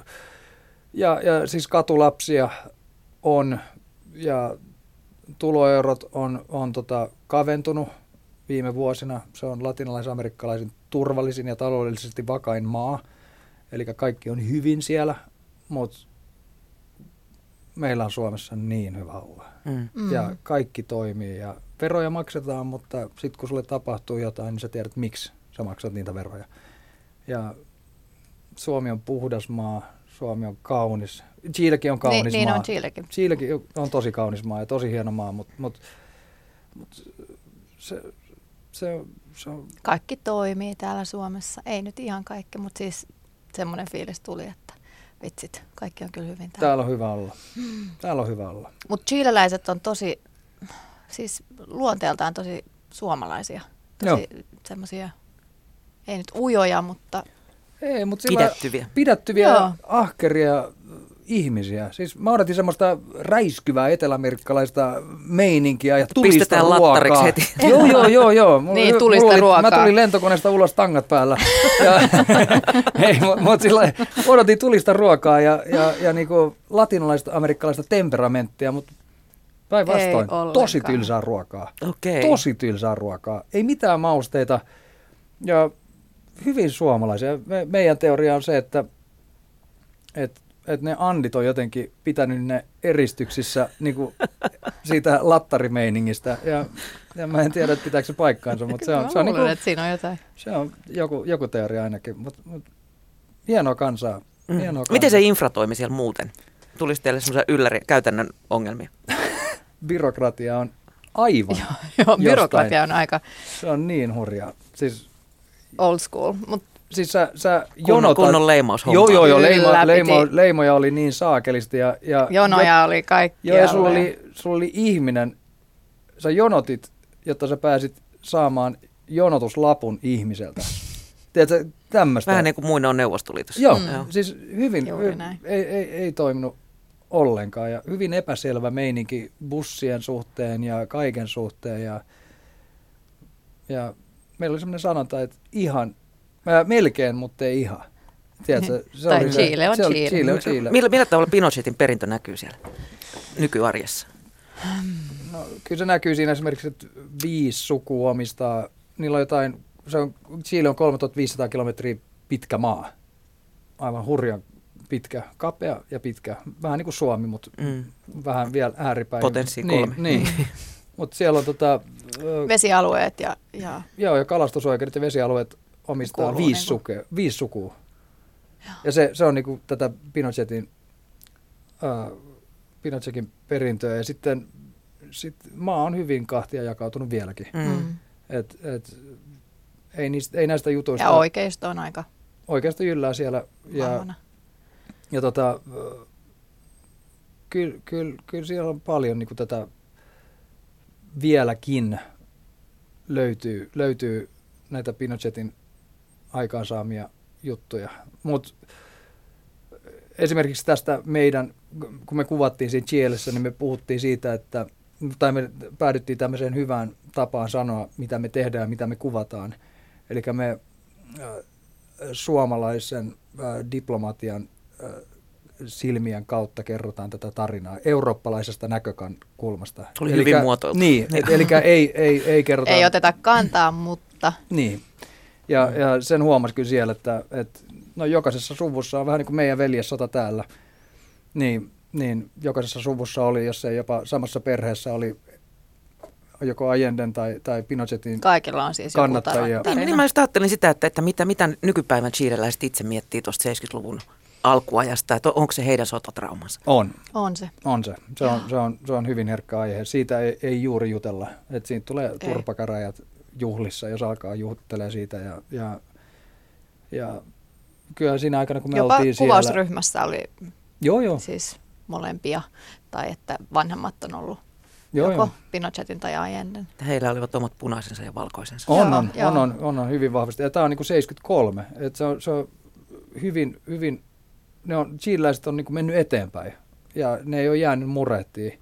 ja, ja siis katulapsia on, ja tuloerot on, on tota kaventunut viime vuosina. Se on latinalais-amerikkalaisen turvallisin ja taloudellisesti vakain maa. Eli kaikki on hyvin siellä, mutta meillä on Suomessa niin hyvä olla. Mm. Ja kaikki toimii ja veroja maksetaan, mutta sitten kun sulle tapahtuu jotain, niin sä tiedät miksi sä maksat niitä veroja. Ja Suomi on puhdas maa, Suomi on kaunis. Chilekin on kaunis niin, maa. Niin on Chilekin. Chilekin on tosi kaunis maa ja tosi hieno maa, mutta mut, mut se... Se, se on. Kaikki toimii täällä Suomessa. Ei nyt ihan kaikki, mutta siis semmoinen fiilis tuli, että vitsit, kaikki on kyllä hyvin täällä. Täällä on hyvä olla. Täällä on hyvä olla. Mutta chileläiset on tosi, siis luonteeltaan tosi suomalaisia. Tosi semmoisia, ei nyt ujoja, mutta ei, mut pidättyviä. Pidättyviä, joo. Ahkeria ihmisiä. Siis mä odotin semmoista räiskyvää eteläamerikkalaista meininkiä ja tulista ruokaa. Heti. Joo, joo, joo. joo. Mulla, niin, tulista mulla oli, ruokaa. Mä tulin lentokoneesta ulos tangat päällä. Ja, hei, mut sillä odotin tulista ruokaa ja, ja, ja niinku latinalaista amerikkalaista temperamenttia, mutta päinvastoin tosi tylsää ruokaa. Okay. Tosi tylsää ruokaa. Ei mitään mausteita ja hyvin suomalaisia. Me, meidän teoria on se, että että että ne andit on jotenkin pitänyt ne eristyksissä niinku siitä lattarimeiningistä. Ja, ja mä en tiedä, pitääkö se paikkaansa, mutta se on, se on, luulen, niinku, että siinä on jotain. Se on joku, joku teoria ainakin, mutta mut, hienoa kansaa. Mm. Hienoa kansaa. Miten se infra toimi siellä muuten? Tulisi teille semmoisia ylläri käytännön ongelmia? Byrokratia on aivan joo, joo, byrokratia on aika. Se on niin hurjaa. Siis, old school, mutta. Siis sä, sä jonotat. Kunnon leimaushomma. Joo, joo, joo leimo, leimo, leimoja oli niin saakelisti. Ja, ja jonoja jo, oli kaikkia. Joo, ja sulla oli, sulla oli ihminen. Sä jonotit, jotta sä pääsit saamaan jonotuslapun ihmiseltä. Tiedätkö, tämmöistä. Vähän niin kuin muina on Neuvostoliitos. Joo, mm. siis hyvin, ei, ei, ei toiminut ollenkaan ja hyvin epäselvä meininki bussien suhteen ja kaiken suhteen. Ja, ja meillä oli semmoinen sanonta, että ihan, mä melkein, mutta ei ihan. Tiedätkö, se tai oli Chile se, on se Chile. Oli, Chile on Chile. Millä, millä tavalla Pinochetin perintö näkyy siellä nykyarjessa? No, kyllä se näkyy siinä esimerkiksi, että viisi sukua omistaa, niillä on jotain, se on, Chile on kolmetuhattaviisisataa kilometriä pitkä maa, aivan hurjan pitkä, kapea ja pitkä, vähän niin kuin Suomi, mutta mm. vähän vielä ääripäin. Potenssi kolme. Niin, niin. mutta siellä on tota, vesialueet ja, ja... Joo, ja kalastusoikeudet ja vesialueet omistaa viisi, niin sukea, viisi sukua. Ja, ja se, se on niin kuin tätä Pinochetin, äh, Pinochetin perintöä ja sitten... Sitten maa on hyvin kahtia jakautunut vieläkin. Mm. Et, et, ei, niistä, ei näistä jutuista... Ja oikeisto on aika... Oikeisto jyllää siellä. Ja, ja tota, kyllä kyl, kyl siellä on paljon niin kuin tätä vieläkin löytyy, löytyy näitä Pinochetin aikaansaamia juttuja. Mut esimerkiksi tästä meidän... Kun me kuvattiin siinä Chielessä, niin me puhuttiin siitä, että, tai me päädyttiin tämmöiseen hyvään tapaan sanoa, mitä me tehdään ja mitä me kuvataan. Eli me äh, suomalaisen äh, diplomatian äh, silmien kautta kerrotaan tätä tarinaa eurooppalaisesta näkökulmasta. Tuli elikkä, hyvin muotoiltu. Niin, eli ei, ei, ei kerrota. Ei oteta kantaa, mutta. Niin, ja, ja sen huomasi kyllä siellä, että, että no, jokaisessa suvussa on vähän niin kuin meidän veljessota täällä. Niin, niin, jokaisessa suvussa oli, jos ei jopa samassa perheessä oli joko Allenden tai, tai Pinochetin kaikilla on siis kannattajia. Niin, niin mä just ajattelin sitä, että, että mitä, mitä nykypäivän chileläiset itse miettii tuosta seitsemänkymmentäluvun alkuajasta, että onko se heidän sotatraumansa? On. On se. On se. Se on, se on, se on hyvin herkkä aihe. Siitä ei, ei juuri jutella. Et siitä tulee ei. Turpakarajat juhlissa, jos alkaa juhuttelee siitä ja... ja, ja kyllä siinä aikana, kun me jopa oltiin siellä... Jopa kuvausryhmässä oli... Joo, joo. Siis molempia, tai että vanhemmat on ollut joo, joko joo. Pinochetin tai Allenden. Heillä olivat omat punaisensa ja valkoisensa. On, joo, on, joo. on, on, on, on hyvin vahvasti. Ja tämä on niin kuin seitsemänkymmentäkolme. Että se on, se on hyvin, hyvin, ne on, chileläiset on niin kuin mennyt eteenpäin ja ne ei ole jäänyt murehtiin.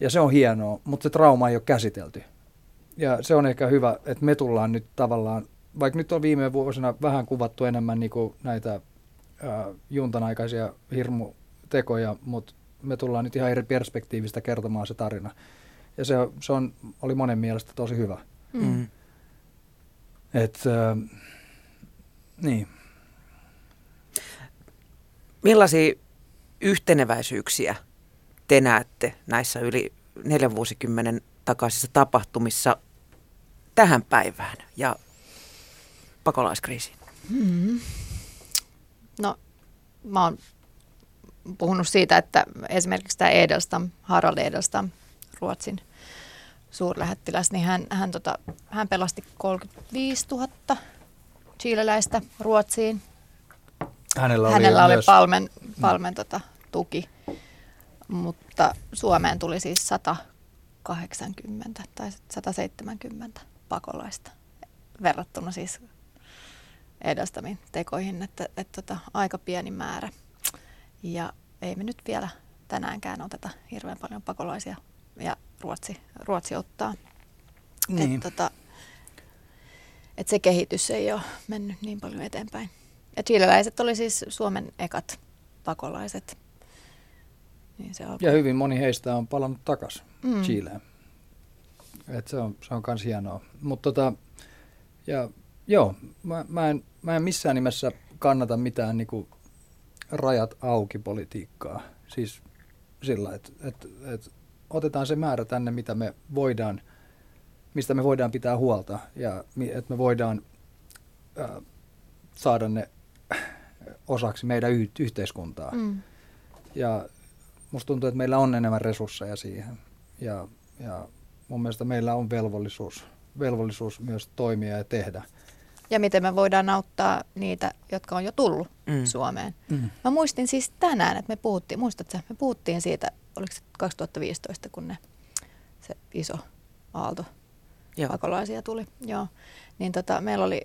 Ja se on hienoa, mutta se trauma ei ole käsitelty. Ja se on ehkä hyvä, että me tullaan nyt tavallaan, vaikka nyt on viime vuosina vähän kuvattu enemmän niin kuin näitä ää, juntan aikaisia hirmu tekoja, mutta me tullaan nyt ihan eri perspektiivistä kertomaan se tarina. Ja se, se on, oli monen mielestä tosi hyvä. Mm. Et, äh, niin. Millaisia yhteneväisyyksiä te näette näissä yli neljän vuosikymmenen takaisissa tapahtumissa tähän päivään ja pakolaiskriisiin? Mm. No, mä oon puhunut siitä, että esimerkiksi tämä Edelstam, Harald Edelstam, Ruotsin suurlähettiläs, niin hän, hän, tota, hän pelasti kolmekymmentäviisituhatta chileläistä Ruotsiin. Hänellä oli, Hänellä oli myös... Palmen, palmen tota, tuki, mutta Suomeen tuli siis sata kahdeksankymmentä tai sata seitsemänkymmentä pakolaista verrattuna siis Edelstamin tekoihin, että, että, että aika pieni määrä. Ja ei me nyt vielä tänäänkään oteta hirveän paljon pakolaisia ja Ruotsi, Ruotsi ottaa. Niin. Että tota, et se kehitys ei ole mennyt niin paljon eteenpäin. Ja chileläiset oli siis Suomen ekat pakolaiset. Niin se ja hyvin moni heistä on palannut takaisin mm. Chileen. Et se on, se on kans hienoa. Mut tota, ja, joo, mä, mä, en, mä en missään nimessä kannata mitään niinku... rajat auki -politiikkaa. Siis sillä, että et, et otetaan se määrä tänne, mitä me voidaan, mistä me voidaan pitää huolta ja että me voidaan äh, saada ne osaksi meidän y- yhteiskuntaa. Mm. Ja musta tuntuu, että meillä on enemmän resursseja siihen. Ja, ja mun mielestä meillä on velvollisuus, velvollisuus myös toimia ja tehdä. Ja miten me voidaan auttaa niitä, jotka on jo tullut mm. Suomeen. Mm. Mä muistin siis tänään, että me puhuttiin, muistatko, me puhuttiin siitä, oliko se kaksituhattaviisitoista, kun ne, se iso aalto pakolaisia tuli. Joo. Niin tota, meillä oli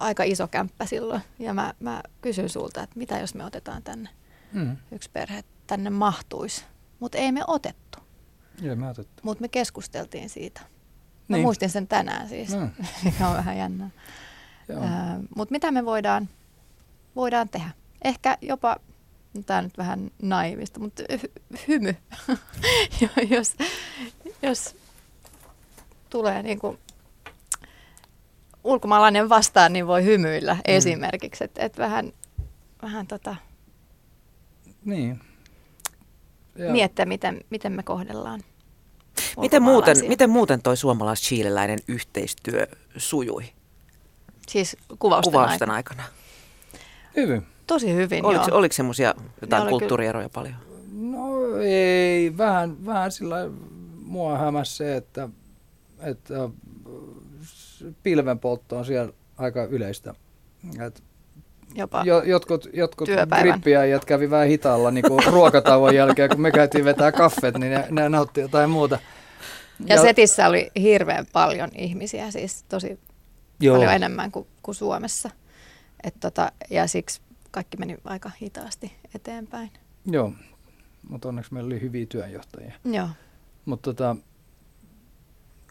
aika iso kämppä silloin ja mä, mä kysyn sulta, että mitä jos me otetaan tänne hmm. yksi perhe, tänne mahtuisi, mutta ei me otettu. Ei me otettu. Mutta me keskusteltiin siitä. Mä niin. muistin sen tänään siis, no. mikä on vähän jännää. Mutta mitä me voidaan, voidaan tehdä? Ehkä jopa, tämä on nyt vähän naivista, mutta hy- hymy, jos, jos tulee niinku ulkomaalainen vastaan, niin voi hymyillä mm. esimerkiksi, että et vähän, vähän tota, niin. miettiä, miten, miten me kohdellaan. Miten muuten, miten muuten toi suomalais-chileläinen yhteistyö sujui? Siis kuvausten, kuvausten aikana. aikana. Hyvin. Tosi hyvin, oliko, joo. Oliko semmoisia jotain oli kulttuurieroja kyllä paljon? No ei, vähän, vähän sillä lailla mua hämäsi se, että, että pilvenpoltto on siellä aika yleistä. Et jopa jotkut jotkut grippiäijät kävi vähän hitaalla niin kuin ruokatauon jälkeen, kun me käytiin vetää kaffet, niin ne, ne nautti jotain muuta. Ja, ja setissä oli hirveän paljon ihmisiä, siis tosi joo. paljon enemmän kuin, kuin Suomessa. Et tota, ja siksi kaikki meni aika hitaasti eteenpäin. Joo, mutta onneksi meillä oli hyviä työnjohtajia. Joo. Mutta tota,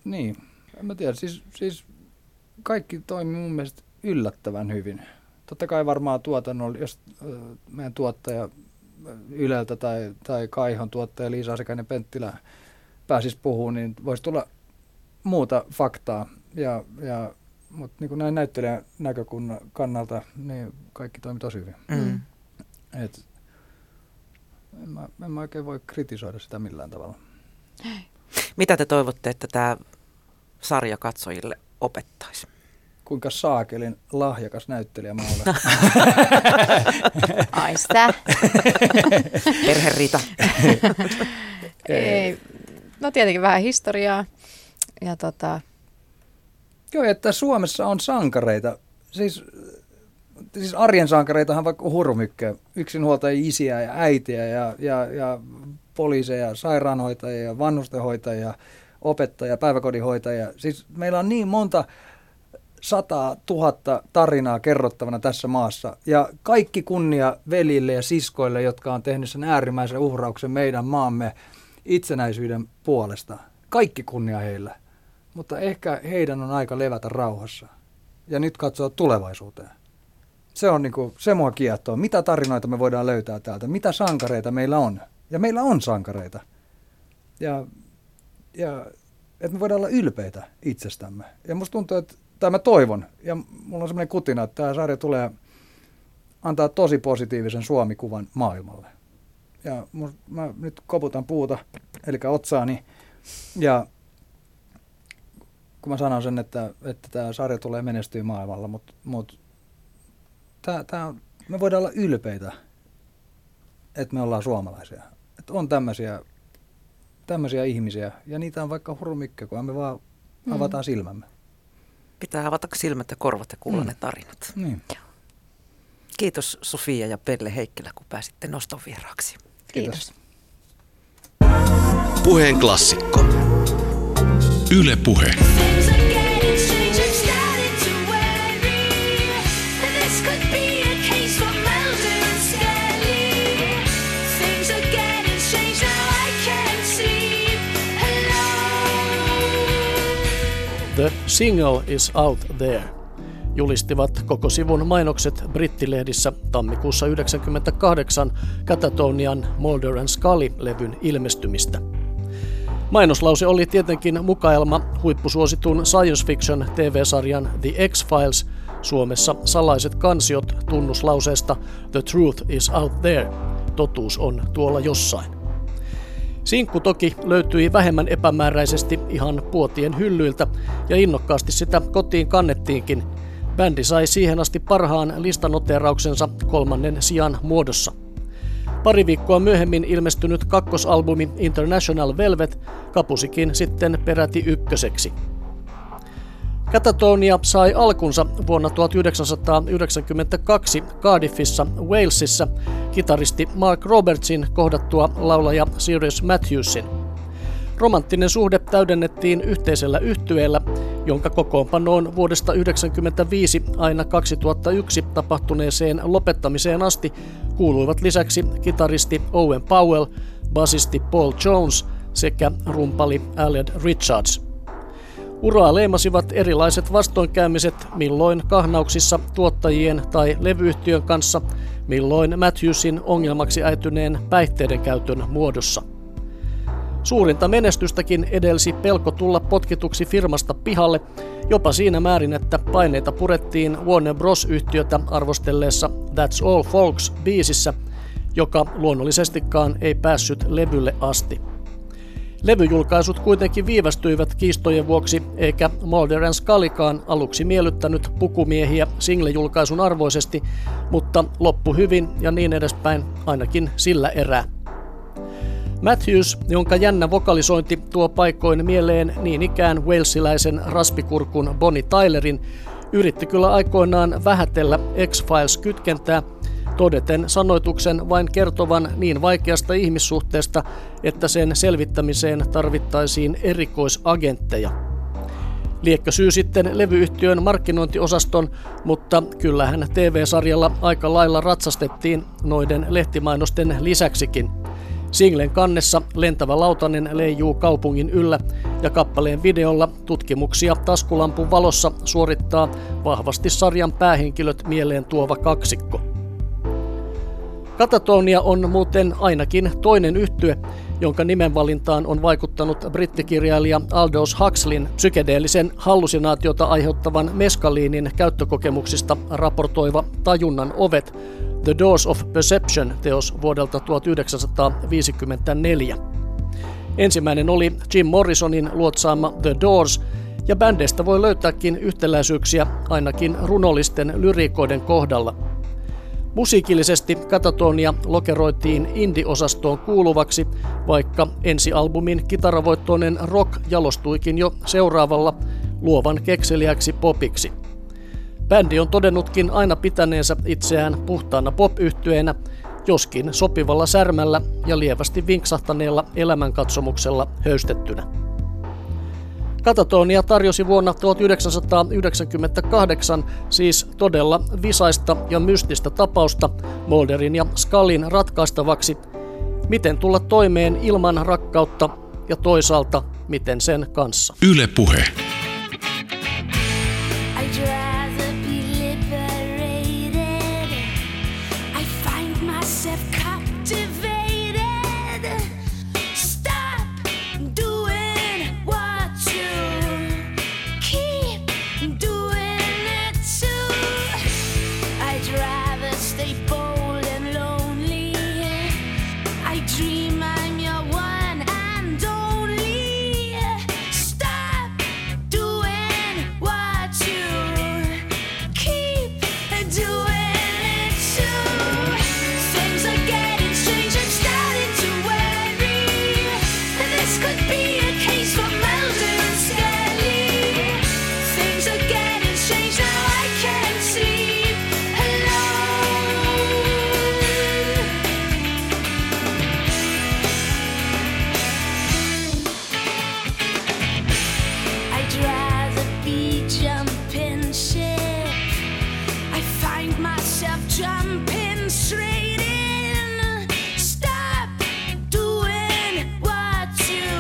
niin, en mä tiedä, siis, siis kaikki toimi mun mielestä yllättävän hyvin. Totta kai varmaan tuotannolla, jos meidän tuottaja Yleltä tai, tai Kaihon tuottaja Liisa Asikainen-Penttilä pääsisi puhumaan, niin voisi tulla muuta faktaa. Ja, ja, mutta niin kuin näin näyttelijän näkökunnan kannalta, niin kaikki toimi tosi hyvin. Mm. Et, en, mä, en mä oikein voi kritisoida sitä millään tavalla. Hei. Mitä te toivotte, että tämä sarja katsojille opettaisi? Kuinka saakelin lahjakas näyttelijä mä olen. Ai sitä. Perheriita. Ei. No tietenkin vähän historiaa. Ja tota. Joo, että Suomessa on sankareita. Siis, siis arjen sankareitahan vaikka Hurumykkää. Yksinhuoltajia, isiä ja äitiä ja, ja, ja poliiseja, sairaanhoitajia, vanhustenhoitajia, opettajia, päiväkodinhoitajia. Siis meillä on niin monta sataa tuhatta tarinaa kerrottavana tässä maassa. Ja kaikki kunnia velille ja siskoille, jotka on tehnyt sen äärimmäisen uhrauksen meidän maamme itsenäisyyden puolesta. Kaikki kunnia heillä. Mutta ehkä heidän on aika levätä rauhassa. Ja nyt katsoa tulevaisuuteen. Se on niinku, se mua kiehtoo. Mitä tarinoita me voidaan löytää täältä? Mitä sankareita meillä on? Ja meillä on sankareita. Ja, ja että me voidaan olla ylpeitä itsestämme. Ja musta tuntuu, että tai mä toivon, ja mulla on semmoinen kutina, että tämä sarja tulee antaa tosi positiivisen Suomi-kuvan maailmalle. Ja must, mä nyt koputan puuta, eli otsaani, ja kun mä sanon sen, että tämä sarja tulee menestyä maailmalla, mutta mut, me voidaan olla ylpeitä, että me ollaan suomalaisia. Että on tämmöisiä, tämmöisiä ihmisiä, ja niitä on vaikka Hurumykkö, kun me vaan mm. avataan silmämme. Pitää avata silmät ja korvat ja kuulla mm. ne tarinat. Niin. Kiitos Sofia ja Pelle Heikkilä, kun pääsitte noston vieraaksi. Kiitos. Kiitos. Puheen klassikko. Yle Puhe. The single is out there, julistivat koko sivun mainokset brittilehdissä tammikuussa yhdeksänkymmentäkahdeksan Catatonian Mulder and Scully-levyn ilmestymistä. Mainoslause oli tietenkin mukaelma huippusuositun science fiction T V-sarjan The X-Files, Suomessa salaiset kansiot tunnuslauseesta The truth is out there, totuus on tuolla jossain. Sinkku toki löytyi vähemmän epämääräisesti ihan puotien hyllyiltä ja innokkaasti sitä kotiin kannettiinkin. Bändi sai siihen asti parhaan listanoteerauksensa kolmannen sijan muodossa. Pari viikkoa myöhemmin ilmestynyt kakkosalbumi International Velvet kapusikin sitten peräti ykköseksi. Catatonia sai alkunsa vuonna tuhatyhdeksänsataayhdeksänkymmentäkaksi Cardiffissa, Walesissa, kitaristi Mark Robertsin kohdattua laulaja Cerys Matthewsin. Romanttinen suhde täydennettiin yhteisellä yhtyeellä, jonka kokoonpanoon vuodesta yhdeksänkymmentäviisi aina kaksituhattayksi tapahtuneeseen lopettamiseen asti kuuluivat lisäksi kitaristi Owen Powell, basisti Paul Jones sekä rumpali Aled Richards. Uraa leimasivat erilaiset vastoinkäymiset, milloin kahnauksissa tuottajien tai levyyhtiön kanssa, milloin Matthewsin ongelmaksi äityneen päihteiden käytön muodossa. Suurinta menestystäkin edelsi pelko tulla potkituksi firmasta pihalle, jopa siinä määrin, että paineita purettiin Warner Bros-yhtiötä arvostelleessa That's All Folks-biisissä, joka luonnollisestikaan ei päässyt levylle asti. Levyjulkaisut kuitenkin viivästyivät kiistojen vuoksi, eikä Mulder and Scullykaan aluksi miellyttänyt pukumiehiä singlejulkaisun arvoisesti, mutta loppu hyvin ja niin edespäin, ainakin sillä erää. Matthews, jonka jännä vokalisointi tuo paikoin mieleen niin ikään walesiläisen raspikurkun Bonnie Tylerin, yritti kyllä aikoinaan vähätellä X-Files-kytkentää, todeten sanoituksen vain kertovan niin vaikeasta ihmissuhteesta, että sen selvittämiseen tarvittaisiin erikoisagentteja. Liekkö syy sitten levyyhtiön markkinointiosaston, mutta kyllähän T V-sarjalla aika lailla ratsastettiin noiden lehtimainosten lisäksikin. Singlen kannessa lentävä lautanen leijuu kaupungin yllä ja kappaleen videolla tutkimuksia taskulampun valossa suorittaa vahvasti sarjan päähenkilöt mieleen tuova kaksikko. Catatonia on muuten ainakin toinen yhtye, jonka nimenvalintaan on vaikuttanut brittikirjailija Aldous Huxleyn psykedeellisen hallusinaatiota aiheuttavan meskaliinin käyttökokemuksista raportoiva Tajunnan ovet, The Doors of Perception -teos vuodelta tuhatyhdeksänsataaviisikymmentäneljä. Ensimmäinen oli Jim Morrisonin luotsaama The Doors, ja bändeistä voi löytääkin yhtäläisyyksiä ainakin runollisten lyriikoiden kohdalla. Musiikillisesti Catatonia lokeroitiin indie-osastoon kuuluvaksi, vaikka ensialbumin kitaravoittoinen rock jalostuikin jo seuraavalla luovan kekseliäksi popiksi. Bändi on todennutkin aina pitäneensä itseään puhtaana pop-yhtyeenä, joskin sopivalla särmällä ja lievästi vinksahtaneella elämänkatsomuksella höystettynä. Catatonia tarjosi vuonna tuhatyhdeksänsataayhdeksänkymmentäkahdeksan siis todella visaista ja mystistä tapausta Mulderin ja Scullyn ratkaistavaksi, miten tulla toimeen ilman rakkautta ja toisaalta miten sen kanssa. Yle Puhe. Straight in, stop doing what you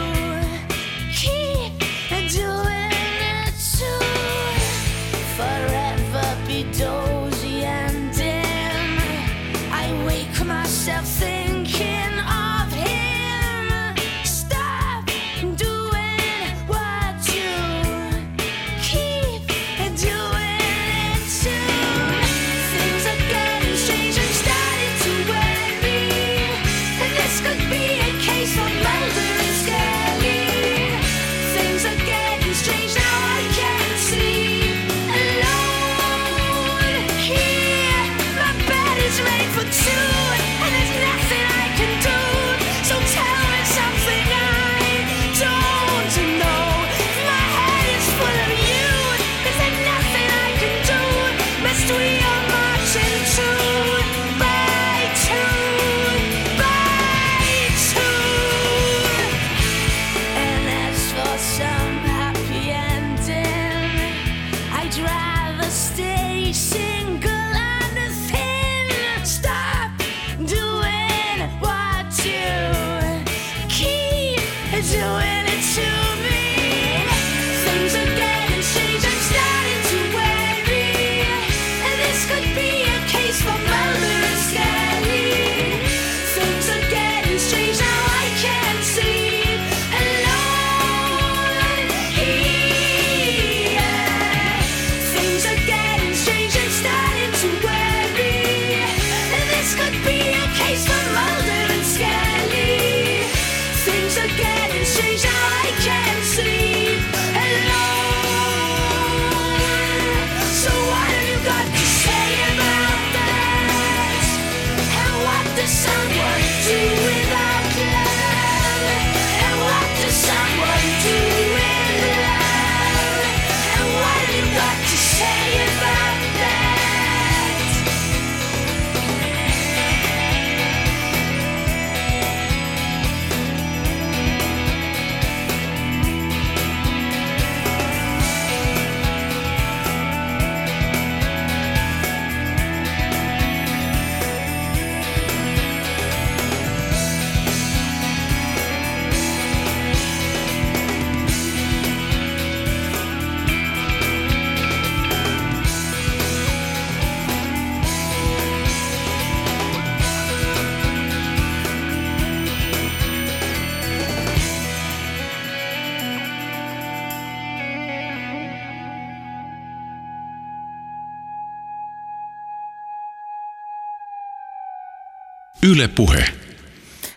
Yle Puhe.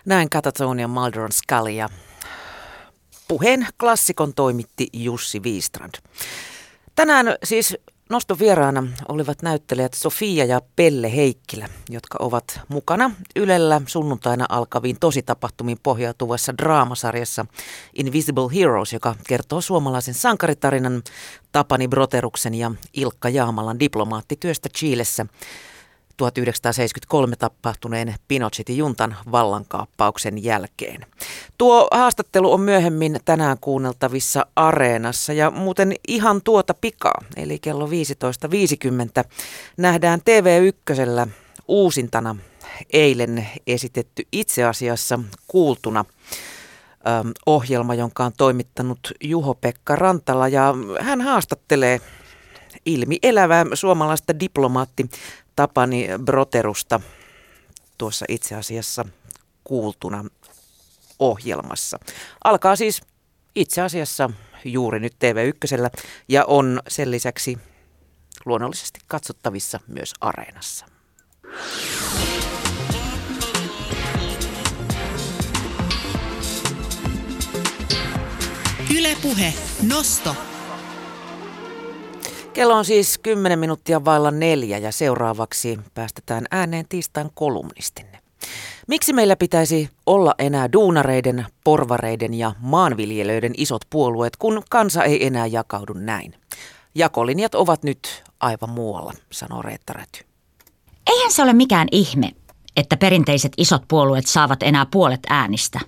Näin Catatonia, Mulder and Scully, ja puheen klassikon toimitti Jussi Viistrand. Tänään siis noston vieraana olivat näyttelijät Sofia ja Pelle Heikkilä, jotka ovat mukana Ylellä sunnuntaina alkaviin tositapahtumiin pohjautuvassa draamasarjassa Invisible Heroes, joka kertoo suomalaisen sankaritarinan Tapani Brotheruksen ja Ilkka Jaamalan diplomaattityöstä Chilessä tuhatyhdeksänsataaseitsemänkymmentäkolme tapahtuneen Pinochetin juntan vallankaappauksen jälkeen. Tuo haastattelu on myöhemmin tänään kuunneltavissa Areenassa, ja muuten ihan tuota pikaa, eli kello viisitoista viisikymmentä, nähdään T V yksi uusintana eilen esitetty Itse asiassa kuultuna -ohjelma, jonka on toimittanut Juho-Pekka Rantala, ja hän haastattelee ilmi elävää suomalaista diplomaatti Tapani Brotherusta tuossa Itse asiassa kuultuna -ohjelmassa. Alkaa siis Itse asiassa juuri nyt T V yksi ja on sen lisäksi luonnollisesti katsottavissa myös Areenassa. Yle Puhe, nosto. Kello on siis kymmenen minuuttia vailla neljä, ja seuraavaksi päästetään ääneen tiistain kolumnistinne. Miksi meillä pitäisi olla enää duunareiden, porvareiden ja maanviljelijöiden isot puolueet, kun kansa ei enää jakaudu näin? Jakolinjat ovat nyt aivan muualla, sanoo Reetta Räty. Eihän se ole mikään ihme, että perinteiset isot puolueet saavat enää puolet äänistä.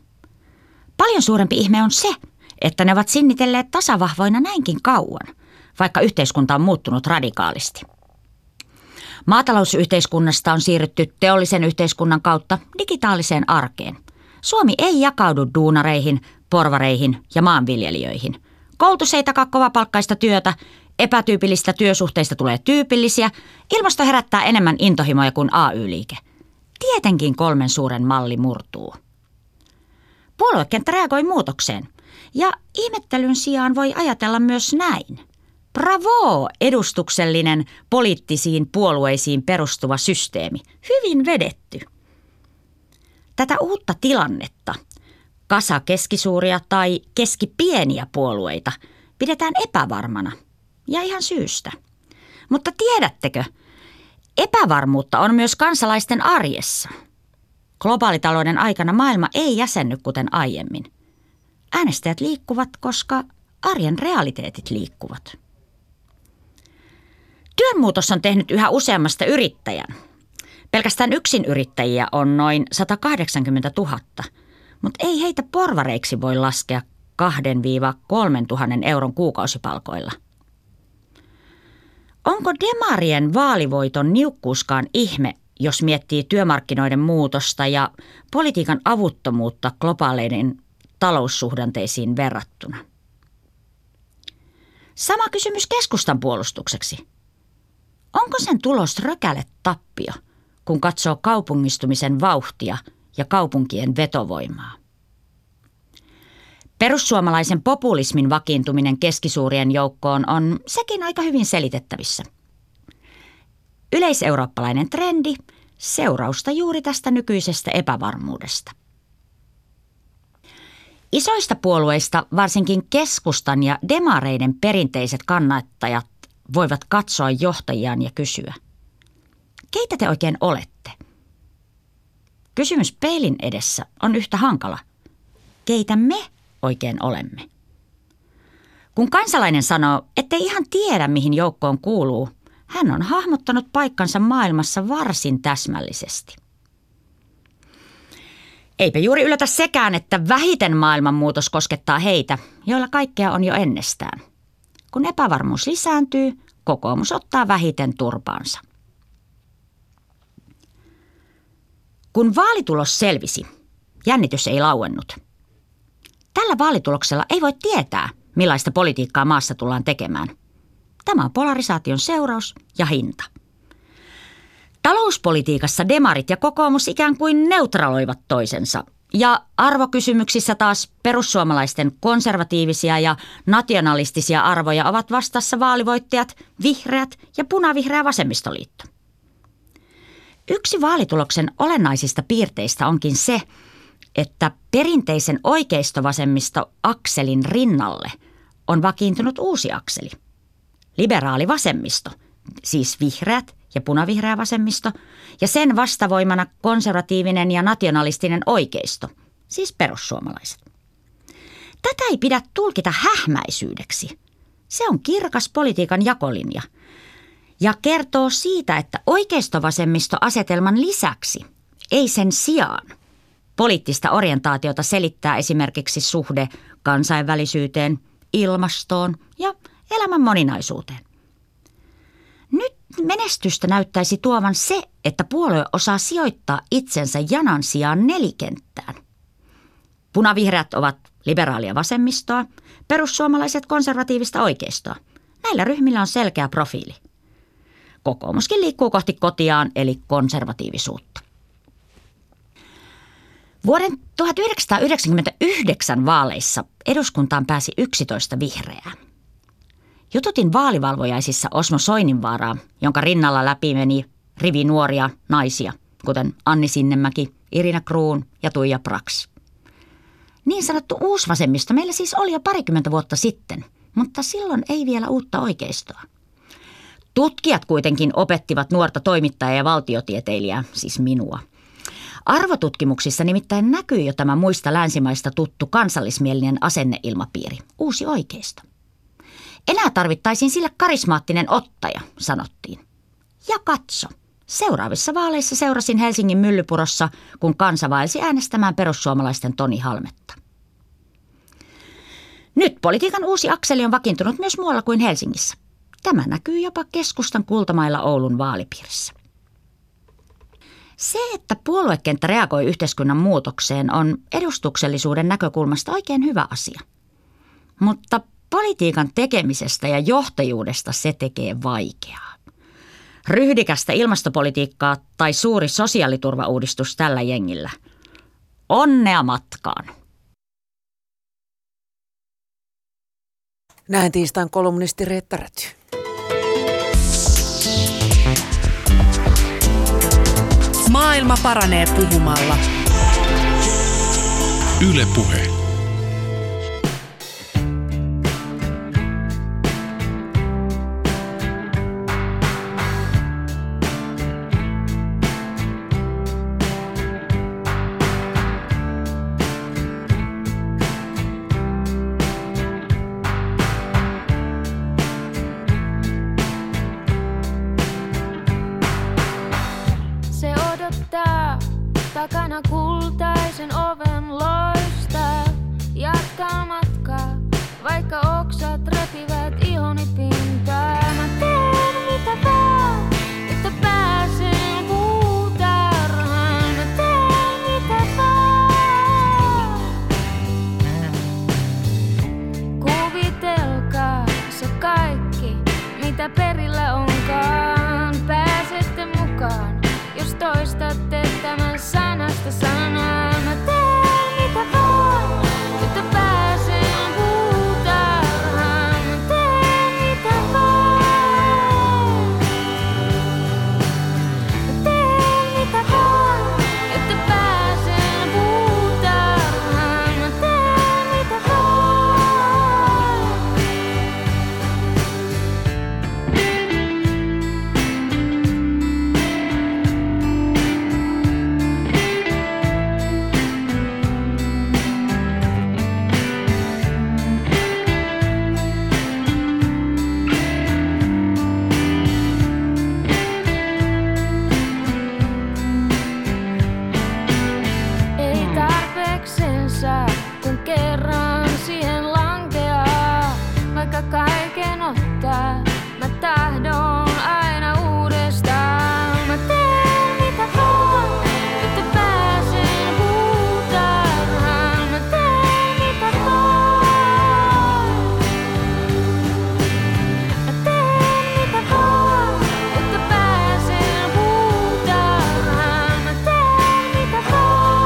Paljon suurempi ihme on se, että ne ovat sinnitelleet tasavahvoina näinkin kauan, vaikka yhteiskunta on muuttunut radikaalisti. Maatalousyhteiskunnasta on siirrytty teollisen yhteiskunnan kautta digitaaliseen arkeen. Suomi ei jakaudu duunareihin, porvareihin ja maanviljelijöihin. Koulutus ei takaa kovapalkkaista työtä, epätyypillistä työsuhteista tulee tyypillisiä, ilmasto herättää enemmän intohimoja kuin A Y-liike. Tietenkin kolmen suuren malli murtuu. Puoluekenttä reagoi muutokseen, ja ihmettelyn sijaan voi ajatella myös näin. Bravo, edustuksellinen, poliittisiin puolueisiin perustuva systeemi. Hyvin vedetty. Tätä uutta tilannetta, kasa keskisuuria tai keskipieniä puolueita, pidetään epävarmana. Ja ihan syystä. Mutta tiedättekö, epävarmuutta on myös kansalaisten arjessa. Globaalitalouden aikana maailma ei jäsenny kuten aiemmin. Äänestäjät liikkuvat, koska arjen realiteetit liikkuvat. Työnmuutos on tehnyt yhä useammasta yrittäjän. Pelkästään yksinyrittäjiä on noin sata kahdeksankymmentätuhatta, mutta ei heitä porvareiksi voi laskea kaksi–kolme tuhatta euron kuukausipalkoilla. Onko demarien vaalivoiton niukkuuskaan ihme, jos miettii työmarkkinoiden muutosta ja politiikan avuttomuutta globaaleiden taloussuhdanteisiin verrattuna. Sama kysymys keskustan puolustukseksi. Onko sen tulos rökäle tappio, kun katsoo kaupungistumisen vauhtia ja kaupunkien vetovoimaa? Perussuomalaisen populismin vakiintuminen keskisuurien joukkoon on sekin aika hyvin selitettävissä. Yleiseurooppalainen trendi seurausta juuri tästä nykyisestä epävarmuudesta. Isoista puolueista varsinkin keskustan ja demareiden perinteiset kannattajat voivat katsoa johtajiaan ja kysyä, keitä te oikein olette? Kysymys peilin edessä on yhtä hankala. Keitä me oikein olemme? Kun kansalainen sanoo, ettei ihan tiedä mihin joukkoon kuuluu, hän on hahmottanut paikkansa maailmassa varsin täsmällisesti. Eipä juuri yllätä sekään, että vähiten maailmanmuutos koskettaa heitä, joilla kaikkea on jo ennestään. Kun epävarmuus lisääntyy, kokoomus ottaa vähiten turpaansa. Kun vaalitulos selvisi, jännitys ei lauennut. Tällä vaalituloksella ei voi tietää, millaista politiikkaa maassa tullaan tekemään. Tämä on polarisaation seuraus ja hinta. Talouspolitiikassa demarit ja kokoomus ikään kuin neutraloivat toisensa. Ja arvokysymyksissä taas perussuomalaisten konservatiivisia ja nationalistisia arvoja ovat vastassa vaalivoittajat, vihreät ja punavihreä vasemmistoliitto. Yksi vaalituloksen olennaisista piirteistä onkin se, että perinteisen oikeistovasemmisto akselin rinnalle on vakiintunut uusi akseli. Liberaali vasemmisto, siis vihreät ja punavihreä vasemmisto, ja sen vastavoimana konservatiivinen ja nationalistinen oikeisto, siis perussuomalaiset. Tätä ei pidä tulkita hähmäisyydeksi. Se on kirkas politiikan jakolinja ja kertoo siitä, että oikeistovasemmistoasetelman lisäksi, ei sen sijaan, poliittista orientaatiota selittää esimerkiksi suhde kansainvälisyyteen, ilmastoon ja elämän moninaisuuteen. Nyt menestystä näyttäisi tuovan se, että puolue osaa sijoittaa itsensä janan sijaan nelikenttään. Punavihreät ovat liberaalia vasemmistoa, perussuomalaiset konservatiivista oikeistoa. Näillä ryhmillä on selkeä profiili. Kokoomuskin liikkuu kohti kotiaan eli konservatiivisuutta. Vuoden tuhatyhdeksänsataayhdeksänkymmentäyhdeksän vaaleissa eduskuntaan pääsi yksitoista vihreää. Jututin vaalivalvojaisissa Osmo Soininvaaraa, jonka rinnalla läpi meni rivi nuoria naisia, kuten Anni Sinnemäki, Irina Kruun ja Tuija Brax. Niin sanottu uusvasemmisto meillä siis oli jo parikymmentä vuotta sitten, mutta silloin ei vielä uutta oikeistoa. Tutkijat kuitenkin opettivat nuorta toimittajaa ja valtiotieteilijää, siis minua. Arvotutkimuksissa nimittäin näkyy jo tämä muista länsimaista tuttu kansallismielinen asenneilmapiiri, uusi oikeisto. Enää tarvittaisiin sille karismaattinen ottaja, sanottiin. Ja katso, seuraavissa vaaleissa seurasin Helsingin Myllypurossa, kun kansa vaelsi äänestämään perussuomalaisten Toni Halmetta. Nyt politiikan uusi akseli on vakiintunut myös muualla kuin Helsingissä. Tämä näkyy jopa keskustan kultamailla Oulun vaalipiirissä. Se, että puoluekenttä reagoi yhteiskunnan muutokseen, on edustuksellisuuden näkökulmasta oikein hyvä asia. Mutta politiikan tekemisestä ja johtajuudesta se tekee vaikeaa. Ryhdikästä ilmastopolitiikkaa tai suuri sosiaaliturvauudistus tällä jengillä. Onnea matkaan! Näin tiistain kolumnisti Reetta Räty. Maailma paranee puhumalla. Yle Puhe. Takana kultaisen oven loistaa, jatkaa matkaa, vaikka oksat repivät ihoni pintaan. Mä teen mitä vaan, että pääsen puutarhaan. Mä teen mitä vaan. mitä perillä onkaan. Pääsette mukaan, jos toistatte tämän sanasta sanaan. Mä teen mitä vaan, jotta pääsen huutamaan. Mä teen mitä vaan. Mä teen mitä vaan, jotta pääsen huutamaan. Mä teen mitä vaan. Kun kerran siihen lankeaa, vaikka kaiken ottaa, mä tahdon aina uudestaan. Mä teen mitä vaan, jotta pääsen huutamaan. Mä teen mitä vaan. Mä teen mitä vaan, jotta pääsen huutamaan. Mä teen mitä vaan.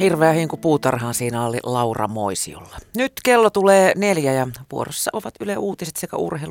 Hirveä hinku puutarhaan siinä oli Laura Moisiolla. Nyt kello tulee neljä ja vuorossa ovat Yle Uutiset sekä urheilu